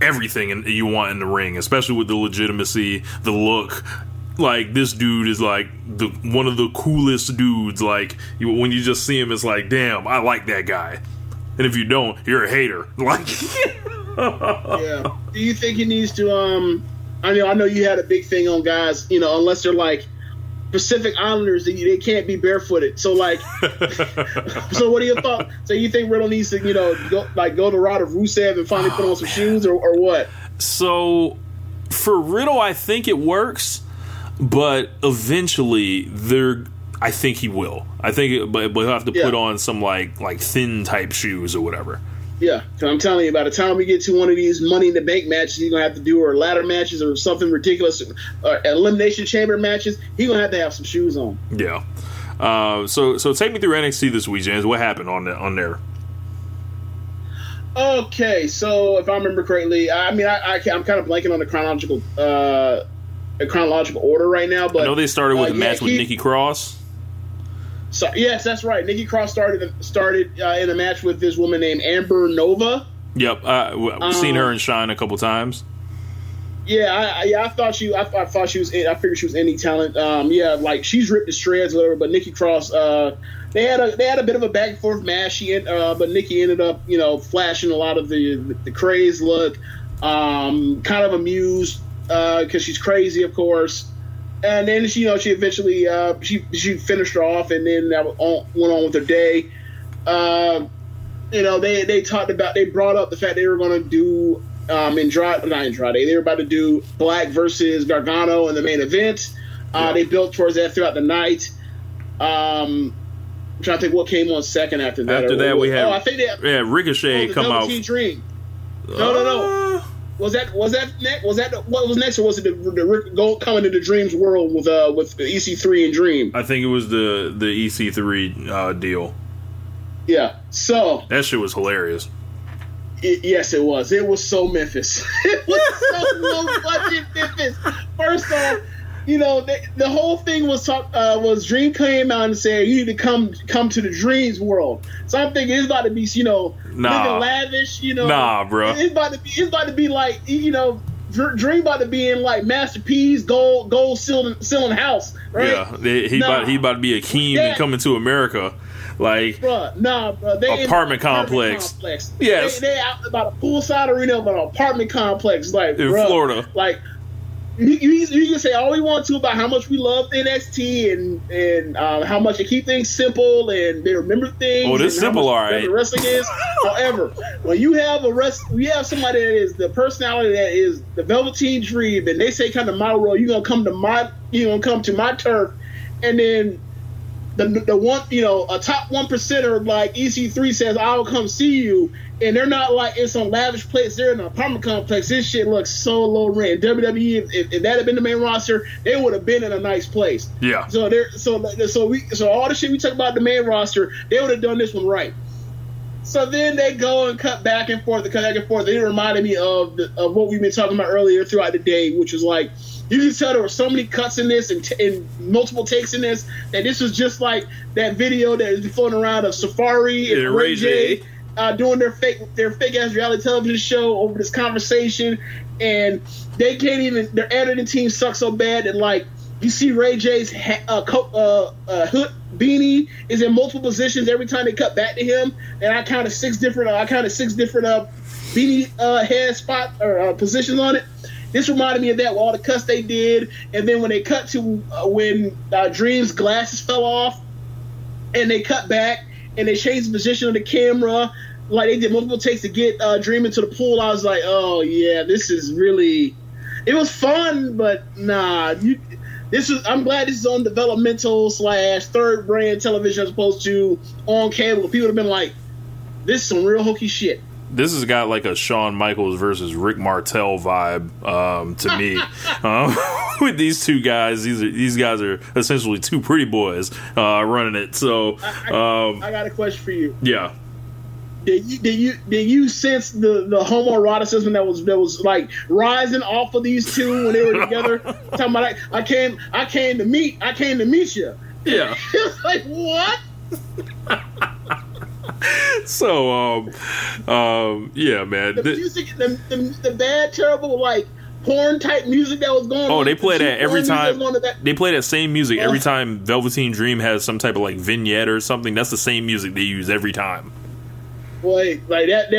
everything you want in the ring, especially with the legitimacy, the look. Like, this dude is, like, one of the coolest dudes. Like, when you just see him, it's like, damn, I like that guy. And if you don't, you're a hater. Like, yeah. Do you think he needs to, I know you had a big thing on guys, you know, unless they're, like, Pacific Islanders, they can't be barefooted. So, like, so what do you thought? So you think Riddle needs to, you know, go the route of Rusev and finally put on some shoes or what? So, for Riddle, I think it works. But eventually, I think he will. I think, but he'll have to put on some like thin type shoes or whatever. Yeah, because I'm telling you, by the time we get to one of these Money in the Bank matches, you're gonna have to do or ladder matches or something ridiculous, or elimination chamber matches. He's gonna have to have some shoes on. Yeah. So take me through NXT this week, James. What happened on there? Okay, so if I remember correctly, I mean, I'm kind of blanking on the chronological. Chronological order right now, but I know they started with a match with Nikki Cross. So yes, that's right. Nikki Cross started in a match with this woman named Amber Nova. Yep, I've seen her in Shine a couple times. Yeah, I thought she was. I figured she was indie talent. Yeah, like she's ripped to shreds, whatever. But Nikki Cross, they had a bit of a back and forth match. But Nikki ended up, you know, flashing a lot of the crazed look, kind of amused. Because she's crazy, of course, and then she, you know, she eventually she finished her off, and then that went on with her day. You know, they brought up the fact they were going to do they were about to do Black versus Gargano in the main event. They built towards that throughout the night. I'm trying to think what came on second after that. After that, I think Ricochet come out. No. Was that what was next, or was it the Rick Gold coming into Dream's world with EC3 and Dream? I think it was the EC3 deal. Yeah, so that shit was hilarious. Yes, it was. It was so Memphis. It was so fucking Memphis. First off, you know the whole thing was Dream came out and said you need to come to the Dream's world. So I'm thinking it's about to be, you know, living lavish, you know. Nah, bro. It's about to be like, you know, Dream about to be in like Master P's gold ceiling house, right? Yeah, he about to be Akeem and coming to America, like, bro. Nah, bro. They apartment complex. Yes, they out about a poolside arena, but an apartment complex, like in Florida, like. You can say all we want to about how much we love NXT and how much they keep things simple and they remember things. Oh, this and simple, all right. Wrestling is, however, when you have somebody that is the personality that is the Velveteen Dream, and they say, "Come to my world. You're gonna come to my turf," and then the one, you know, a top 1%er like EC3 says, "I'll come see you." And they're not like in some lavish place. They're in an apartment complex. This shit looks so low rent. WWE, if that had been the main roster, they would have been in a nice place. Yeah. So all the shit we talk about the main roster, they would have done this one right. So then they go and cut back and forth. They reminded me of what we've been talking about earlier throughout the day, which was like, you can tell there were so many cuts in this and multiple takes in this that this was just like that video that is floating around of Safari and Ray J. Doing their fake ass reality television show over this conversation, and they can't even. Their editing team sucks so bad that like you see Ray J's hood beanie is in multiple positions every time they cut back to him, and I counted six different beanie head spot or positions on it. This reminded me of that with all the cuts they did, and then when they cut to when Dream's glasses fell off, and they cut back and they changed the position of the camera. Like, they did multiple takes to get Dream into the pool. I was like, oh, yeah, this is really... It was fun, but nah. I'm glad this is on developmental / third brand television as opposed to on cable. People have been like, this is some real hokey shit. This has got like a Shawn Michaels versus Rick Martel vibe to me. With these two guys, these guys are essentially two pretty boys running it. So I got a question for you. Yeah. Did you sense the homoeroticism that was like rising off of these two when they were together? Talking about like, I came to meet you. Yeah. It was like, what? So, yeah, man. The music, the bad, terrible, like, porn type music that was going on. Oh, they play that every time. They play that same music every time Velveteen Dream has some type of like vignette or something. That's the same music they use every time. Boy, like that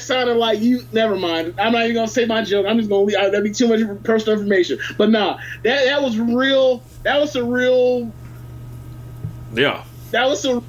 sounded like you. Never mind. I'm not even gonna say my joke. I'm just gonna leave. That'd be too much personal information. But nah, that was real. That was a real. Yeah. That was some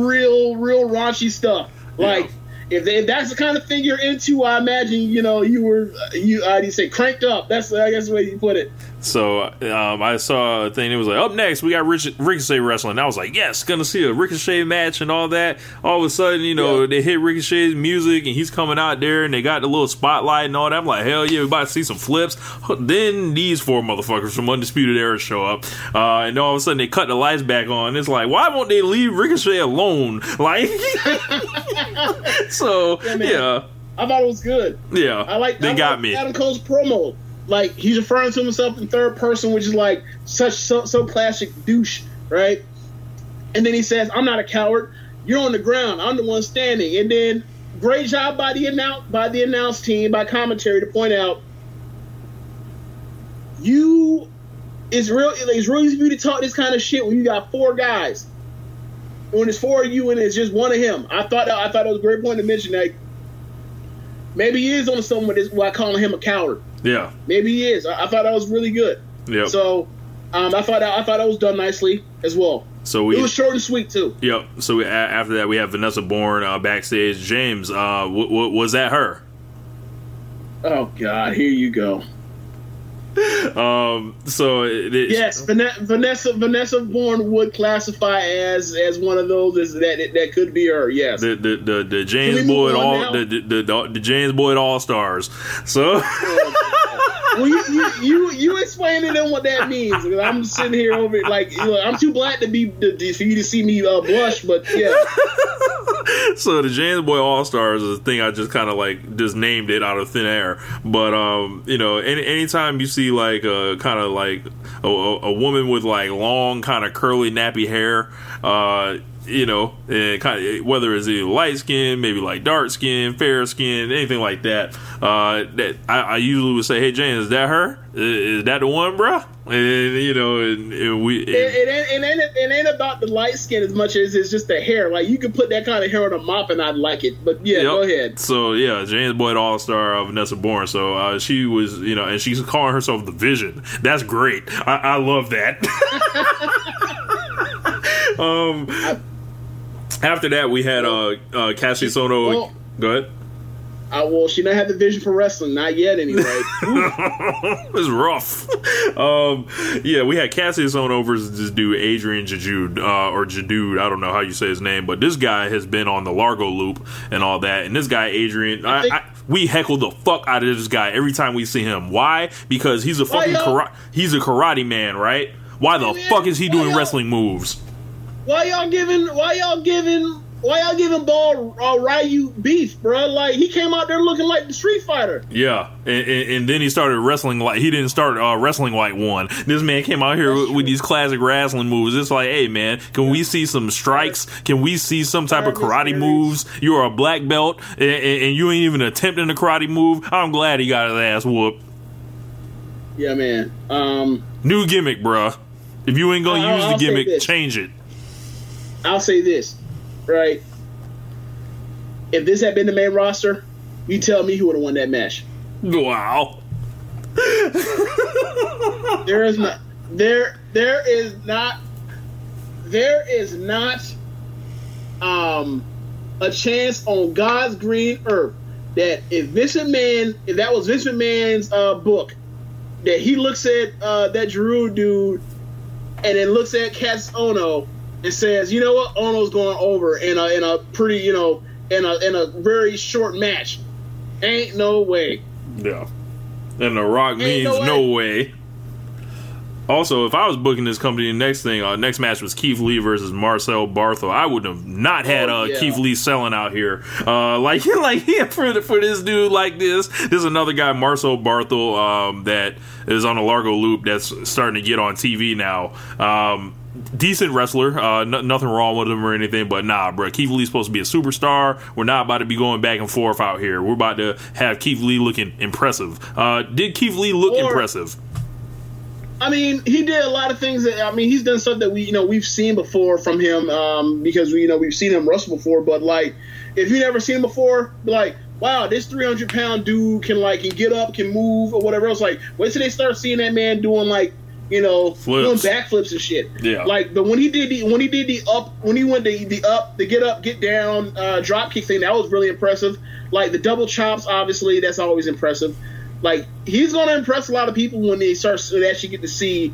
real raunchy stuff. Like. Yeah. If that's the kind of thing you're into, I imagine, you know, you were, you say, cranked up. That's, I guess, the way you put it. So, I saw a thing. It was like, up next, we got Ricochet wrestling. I was like, yes, going to see a Ricochet match and all that. All of a sudden, you know, They hit Ricochet's music, and he's coming out there, and they got the little spotlight and all that. I'm like, hell yeah, we're about to see some flips. Then these four motherfuckers from Undisputed Era show up, and all of a sudden, they cut the lights back on. It's like, why won't they leave Ricochet alone? Like... So yeah, I thought it was good. Yeah, I like they got me. Adam Cole's promo, like he's referring to himself in third person, which is like so classic douche, right? And then he says, "I'm not a coward. You're on the ground. I'm the one standing." And then great job by the announce team by commentary to point out you. It's real easy for you to talk this kind of shit when you got four guys. When it's four of you and it's just one of him. I thought it was a great point to mention that maybe he is on something with this why calling him a coward. Yeah. Maybe he is. I thought that was really good. Yeah. So I thought that was done nicely as well. So it was short and sweet too. Yep. So after that we have Vanessa Bourne backstage. James, was that her? Oh God, here you go. Yes, Vanessa Bourne would classify as one of those that could be her. Yes, the James Boyd all the James Boyd All Stars. So well, you explain to them what that means. I'm sitting here over like I'm too black to be for you to see me blush, but yeah. So the James Boyd All-Stars is a thing I just kind of like just named it out of thin air. But you know, anytime you see like a kind of like a woman with like long kind of curly nappy hair, you know, and kinda, whether it's either light skin, maybe like dark skin, fair skin, anything like that, that I usually would say, "Hey, James, is that her? Is that the one, bruh?" And you know, and we it ain't about the light skin as much as it's just the hair. Like you could put that kind of hair on a mop and I'd like it. But yeah, go ahead. So yeah, James Boyd All Star Vanessa Bourne. So she was, you know, and she's calling herself the Vision. That's great. I love that. After that, we had Cassie Sono. Well, go ahead. Well, she not had the vision for wrestling, not yet anyway. It was rough. Yeah, we had Cassius on over this dude Adrian Jajude, or Jadude, I don't know how you say his name, but this guy has been on the Largo Loop and all that. And this guy Adrian, we heckle the fuck out of this guy every time we see him. Why? Because he's a fucking he's a karate man, right? Why the fuck is he doing wrestling moves? Why y'all giving Ball Ryu beef, bro? Like he came out there looking like the Street Fighter. Yeah, and then he started wrestling like he didn't start wrestling like one. This man came out here with these classic wrestling moves. It's like, hey man, can we see some strikes? Can we see some type of karate moves? You're a black belt, and you ain't even attempting a karate move. I'm glad he got his ass whooped. Yeah, man. New gimmick, bro. If you ain't gonna use the gimmick, change it. I'll say this. Right. If this had been the main roster, you tell me who would have won that match. Wow. There is not a chance on God's green earth that if that was Vince McMahon's book, that he looks at that Drew dude and then looks at Cass Ono. It says, you know what, Ono's going over in a pretty, you know, in a very short match. Ain't no way. Yeah. And The Rock means no way. Also, if I was booking this company, the next match was Keith Lee versus Marcel Barthel. I would have not had Keith Lee selling out here. For this dude like this. There's another guy, Marcel Barthel, that is on a Largo Loop that's starting to get on TV now. decent wrestler. Nothing wrong with him or anything, but nah, bro. Keith Lee's supposed to be a superstar. We're not about to be going back and forth out here. We're about to have Keith Lee looking impressive. Did Keith Lee look impressive? I mean, he did a lot of things that, I mean, he's done stuff that we've seen before from him, because we've seen him wrestle before. But like, if you never seen him before, be like, wow, this 300-pound dude can get up, can move, or whatever else. Like, wait till they start seeing that man doing doing backflips and shit. Yeah. Like when he did the get up, get down, drop kick thing, that was really impressive. Like the double chops, obviously, that's always impressive. Like, he's going to impress a lot of people when they start to actually get to see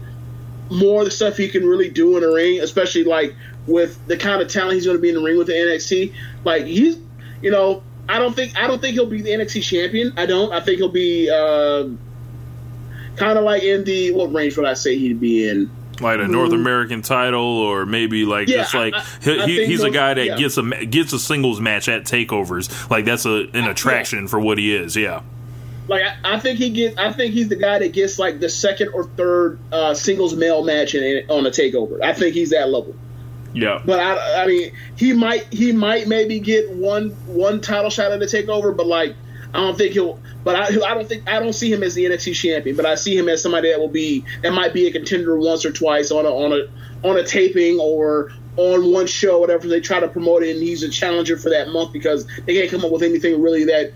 more of the stuff he can really do in the ring, especially, like, with the kind of talent he's going to be in the ring with the NXT. Like, he's, I don't think he'll be the NXT champion. I don't. I think he'll be kind of like in the, what range would I say he'd be in? Like a North American title, or maybe he's a guy that gets a singles match at takeovers. Like, that's an attraction for what he is, yeah. Like, I think he's the guy that gets like the second or third singles male match on a takeover. I think he's that level. Yeah. But I mean, he might maybe get one title shot at a takeover, but like, I don't think he'll. But I don't see him as the NXT champion. But I see him as somebody that might be a contender once or twice on a taping or on one show, whatever they try to promote it, and he's a challenger for that month because they can't come up with anything really that.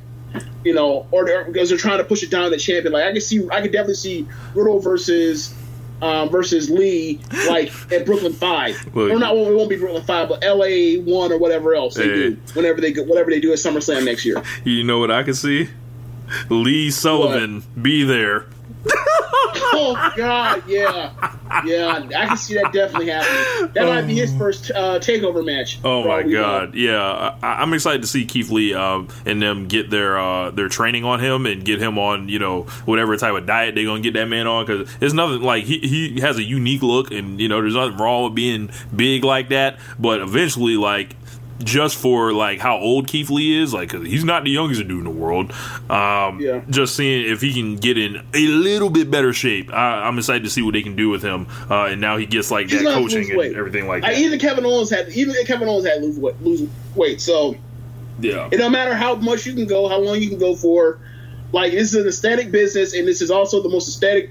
Because they're trying to push it down to the champion. Like, I could definitely see Riddle versus Lee, like at Brooklyn 5. Look, or not, well, it won't be Brooklyn 5, but LA 1 or whatever else they do. Whatever they do at SummerSlam next year. You know what I can see? Lee Sullivan be there. Oh God, yeah, I can see that definitely happening. That might be his first takeover match. Oh my God, yeah, I'm excited to see Keith Lee and them get their training on him and get him on whatever type of diet they're gonna get that man on, because there's nothing like he has a unique look, and there's nothing wrong with being big like that, but eventually like. Just for like how old Keith Lee is, like, 'cause he's not the youngest dude in the world. Just seeing if he can get in a little bit better shape. I'm excited to see what they can do with him. And now he gets like he's that coaching and everything like that. Even Kevin Owens had lose weight. So yeah, it don't matter how much you can go, how long you can go for. Like, this is an aesthetic business, and this is also the most aesthetic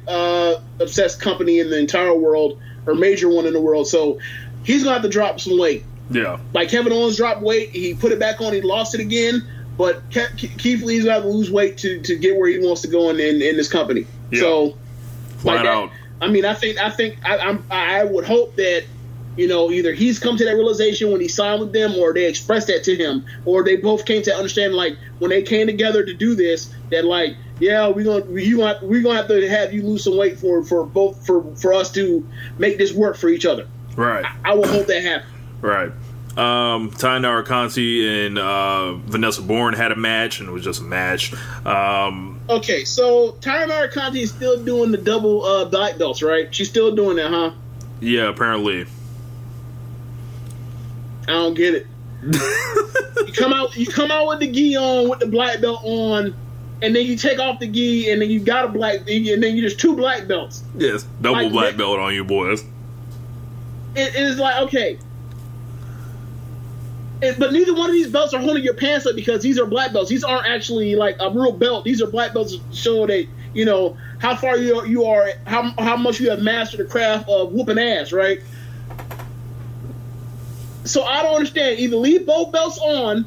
obsessed company in the entire world, or major one in the world. So he's gonna have to drop some weight. Yeah, like Kevin Owens dropped weight, he put it back on, he lost it again. But Keith Lee's got to lose weight to get where he wants to go in this company. Yeah. So, flat out. I mean, I would hope that either he's come to that realization when he signed with them, or they expressed that to him, or they both came to understand like when they came together to do this that like we're gonna have to have you lose some weight for us to make this work for each other. Right. I would hope that happens. Right. Ty Narakanti and Vanessa Bourne had a match, and it was just a match. Okay, so Ty Narakanti is still doing the double black belts, right? She's still doing that, huh? Yeah, apparently. I don't get it. You come out with the gi on, with the black belt on, and then you take off the gi, and then you got a black, and then you just two black belts. Yes, double like, black belt on you, boys. It is like, okay. But neither one of these belts are holding your pants up, because these are black belts. These aren't actually like a real belt. These are black belts to show that how far you are, how much you have mastered the craft of whooping ass, right? So I don't understand. Either leave both belts on,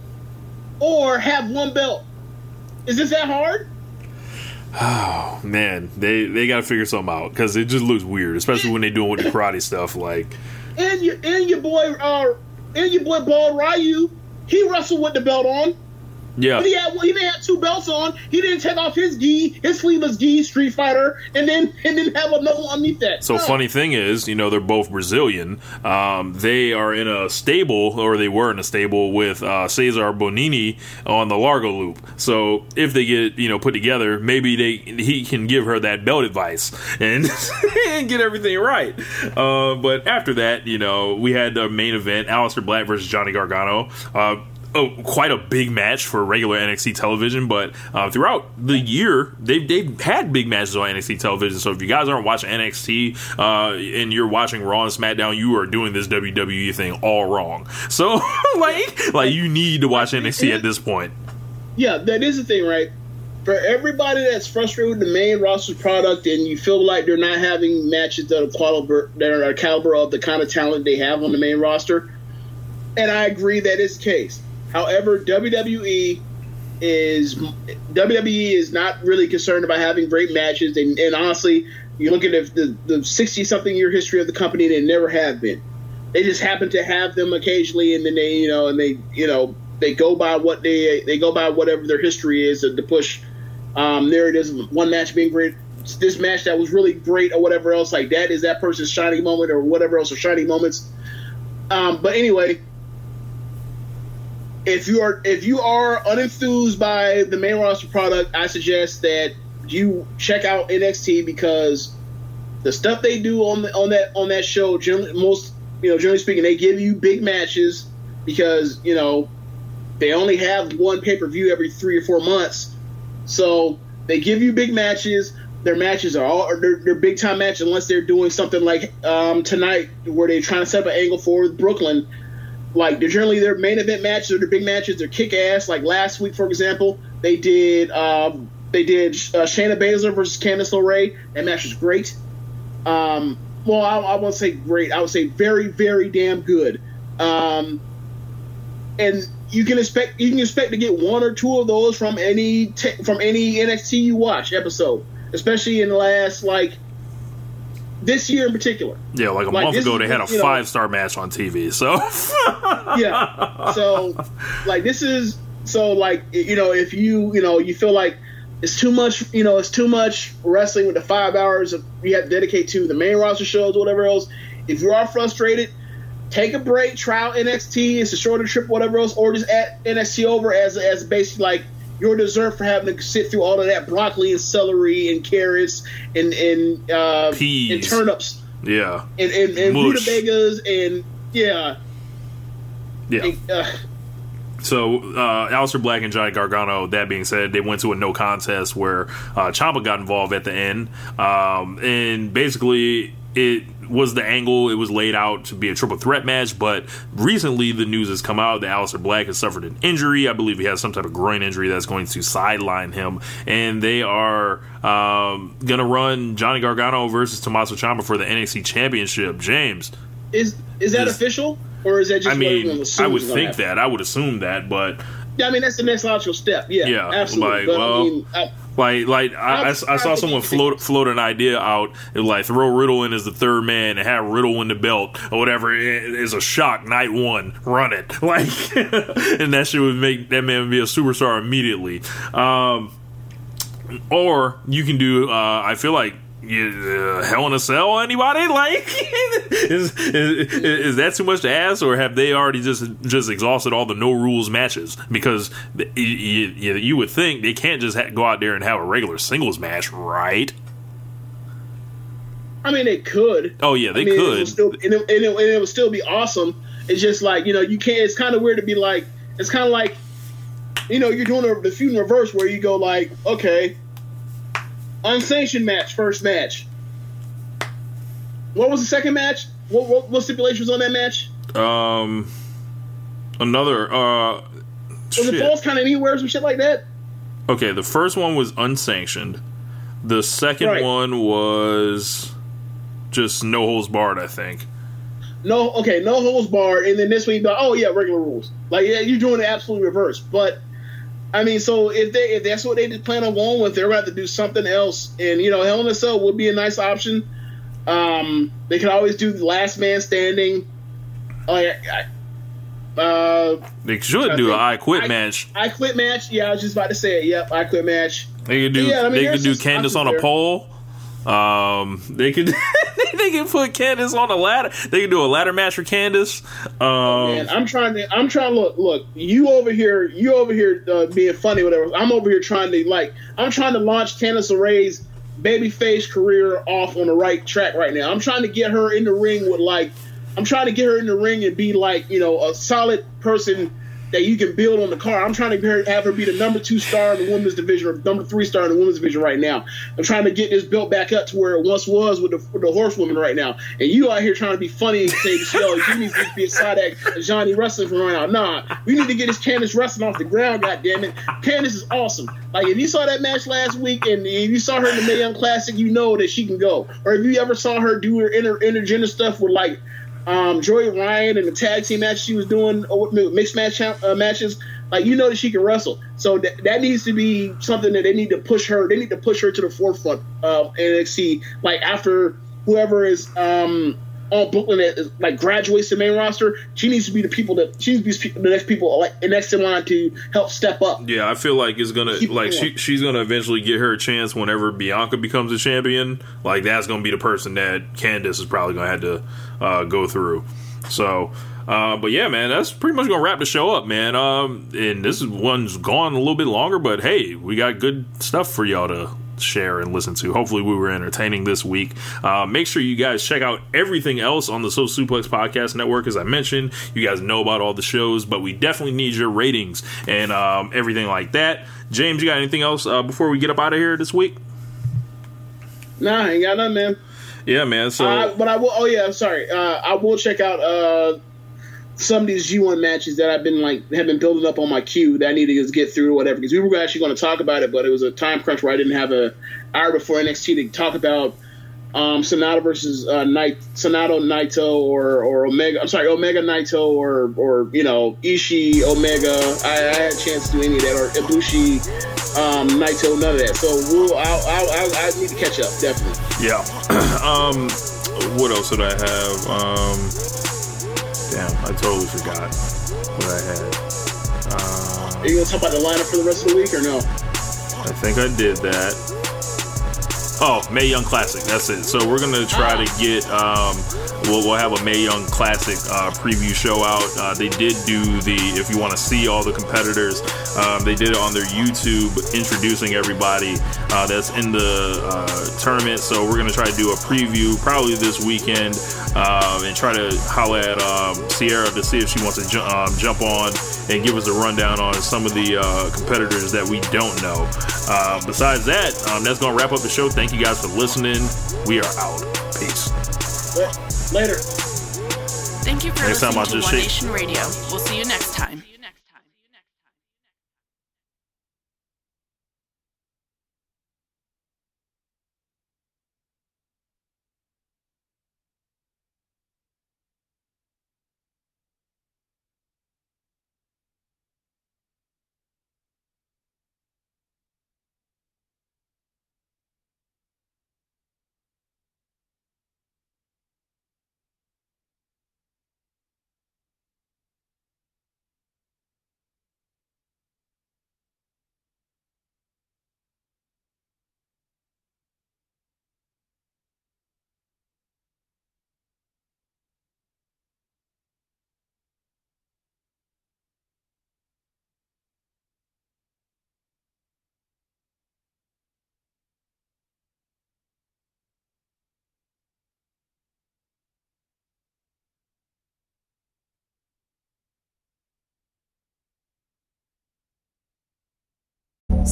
or have one belt. Is this that hard? Oh man, they got to figure something out, because it just looks weird, especially when they doing with the karate stuff. Like, and your boy Bald Ryu, he wrestled with the belt on. Yeah. But he didn't have two belts on. He didn't take off his gi, his sleeveless gi, Street Fighter, and then have another one underneath that. So funny thing is, they're both Brazilian. They are in a stable, or they were in a stable with Cesar Bonini on the Largo Loop. So if they get put together, maybe he can give her that belt advice and, and get everything right. But after that, we had the main event: Aleister Black versus Johnny Gargano. quite a big match for regular NXT television, but throughout the year they've had big matches on NXT television. So if you guys aren't watching NXT and you're watching Raw and SmackDown, you are doing this WWE thing all wrong. So like you need to watch NXT at this point. Yeah, that is the thing, right? For everybody that's frustrated with the main roster product and you feel like they're not having matches that are caliber of the kind of talent they have on the main roster, and I agree that is the case. However, WWE is not really concerned about having great matches, and honestly, you look at the 60-something year history of the company, they never have been. They just happen to have them occasionally, and then they go by what they go by whatever their history is to push narratives. One match being great, this match that was really great, or whatever else like that is that person's shining moment, or whatever else are shining moments. But anyway. If you are unenthused by the main roster product, I suggest that you check out NXT, because the stuff they do on that show, generally speaking, they give you big matches because they only have one pay-per-view every 3 or 4 months, so they give you big matches. Their matches are they're big-time matches, unless they're doing something like tonight where they're trying to set up an angle for Brooklyn. Like, they're generally their main event matches or their big matches, they're kick-ass. Like last week, for example, they did Shayna Baszler versus Candice LeRae. That match was great. I won't say great. I would say very, very damn good. And you can expect to get 1 or 2 of those from any NXT you watch episode, especially in the last this year in particular. Yeah, like a month ago, they had a 5-star match on TV. So yeah, if you feel like it's too much, it's too much wrestling with the 5 hours you have to dedicate to the main roster shows, whatever else. If you are frustrated, take a break, try out NXT. It's a shorter trip, whatever else, or just add NXT over as basically your dessert for having to sit through all of that broccoli and celery and carrots and peas and turnips, yeah, and rutabagas and yeah. So Aleister Black and Johnny Gargano, that being said, they went to a no contest where Ciampa got involved at the end, and basically it was the angle. It was laid out to be a triple threat match, but recently the news has come out that Aleister Black has suffered an injury. I believe he has some type of groin injury that's going to sideline him, and they are going to run Johnny Gargano versus Tommaso Ciampa for the NXT Championship. James, is that official, or is that just I would assume that, but yeah, I mean, that's the next logical step. Yeah, absolutely. I saw someone float an idea out, throw Riddle in as the third man and have Riddle win the belt or whatever. It's a shock night one, run it, and that shit would make that man be a superstar immediately. Or you can do, I feel like, Hell in a Cell, anybody? Is that too much to ask, or have they already just exhausted all the no rules matches? Because you would think they can't just go out there and have a regular singles match, right? I mean, they could. Oh yeah, could. It would still be awesome. It's just you can't. It's kind of weird to be like. It's kind of like, you're doing the feud in reverse where you go okay. Unsanctioned match, first match. What was the second match? What stipulation was on that match? Was it false count anywhere or some shit like that? Okay, the first one was unsanctioned. The second one was just no holds barred, I think. No holds barred, and then this week, regular rules. You're doing the absolute reverse, but. I mean, so if that's what they plan on going with, they're going to have to do something else. And, Hell in a Cell would be a nice option. They could always do Last Man Standing. They should do an I Quit match. I Quit match. Yeah, I was just about to say it. Yep, I Quit match. They could do Candace on a pole. They can put Candace on a ladder. They can do a ladder match for Candace. I'm trying to look. You over here being funny, whatever. I'm over here trying to launch Candice LeRae's babyface career off on the right track right now. I'm trying to get her in the ring and be a solid person that you can build on the card. I'm trying to have her be the number 2 star in the women's division or number 3 star in the women's division right now. I'm trying to get this built back up to where it once was with the horsewoman right now. And you out here trying to be funny and say, yo, you need to be a side act Johnny Wrestling from right now. Nah, we need to get this Candice Wrestling off the ground, goddammit. Candice is awesome. Like, if you saw that match last week and if you saw her in the Mae Young Classic, you know that she can go. Or if you ever saw her do her intergender stuff with, like, Joey Ryan and the tag team match she was doing, mixed match matches, like, you know that she can wrestle. So that needs to be something that they need to push her. They need to push her to the forefront of NXT. Like, after whoever is on Brooklyn that like graduates the main roster, she needs to be the people that she needs to be the next people like next in line to help step up. Yeah, I feel like it's gonna she's gonna eventually get her a chance whenever Bianca becomes a champion. Like, that's gonna be the person that Candice is probably gonna have to go through. So, but yeah, man, that's pretty much gonna wrap the show up, man. And this one's gone a little bit longer, but hey, we got good stuff for y'all to share and listen to. Hopefully we were entertaining this week. Make sure you guys check out everything else on the Social Suplex Podcast Network. As I mentioned, you guys know about all the shows, but we definitely need your ratings and everything like that. James, you got anything else before we get up out of here this week? Nah, I ain't got nothing, man. Yeah, man. So, but I will. Oh yeah, sorry. I will check out some of these G1 matches that I've been have been building up on my queue that I need to just get through or whatever, because we were actually going to talk about it, but it was a time crunch where I didn't have an hour before NXT to talk about Sonata versus Sonata Naito or Omega. I'm sorry, Omega Naito or you know, Ishii Omega. I had a chance to do any of that, or Ibushi Naito, none of that. So I need to catch up, definitely. Yeah. What else did I have? Damn, I totally forgot what I had. Are you going to talk about the lineup for the rest of the week or no? I think I did that. Oh, Mae Young Classic. That's it. So we're going to try to get... We'll have a Mae Young Classic preview show out. They did do the... If you want to see all the competitors, they did it on their YouTube, introducing everybody that's in the tournament. So we're going to try to do a preview probably this weekend. And try to holler at Sierra to see if she wants to jump on and give us a rundown on some of the competitors that we don't know. Besides that, that's going to wrap up the show. Thank you guys for listening. We are out. Peace. Later. Thank you for listening to One Nation Radio. We'll see you next time.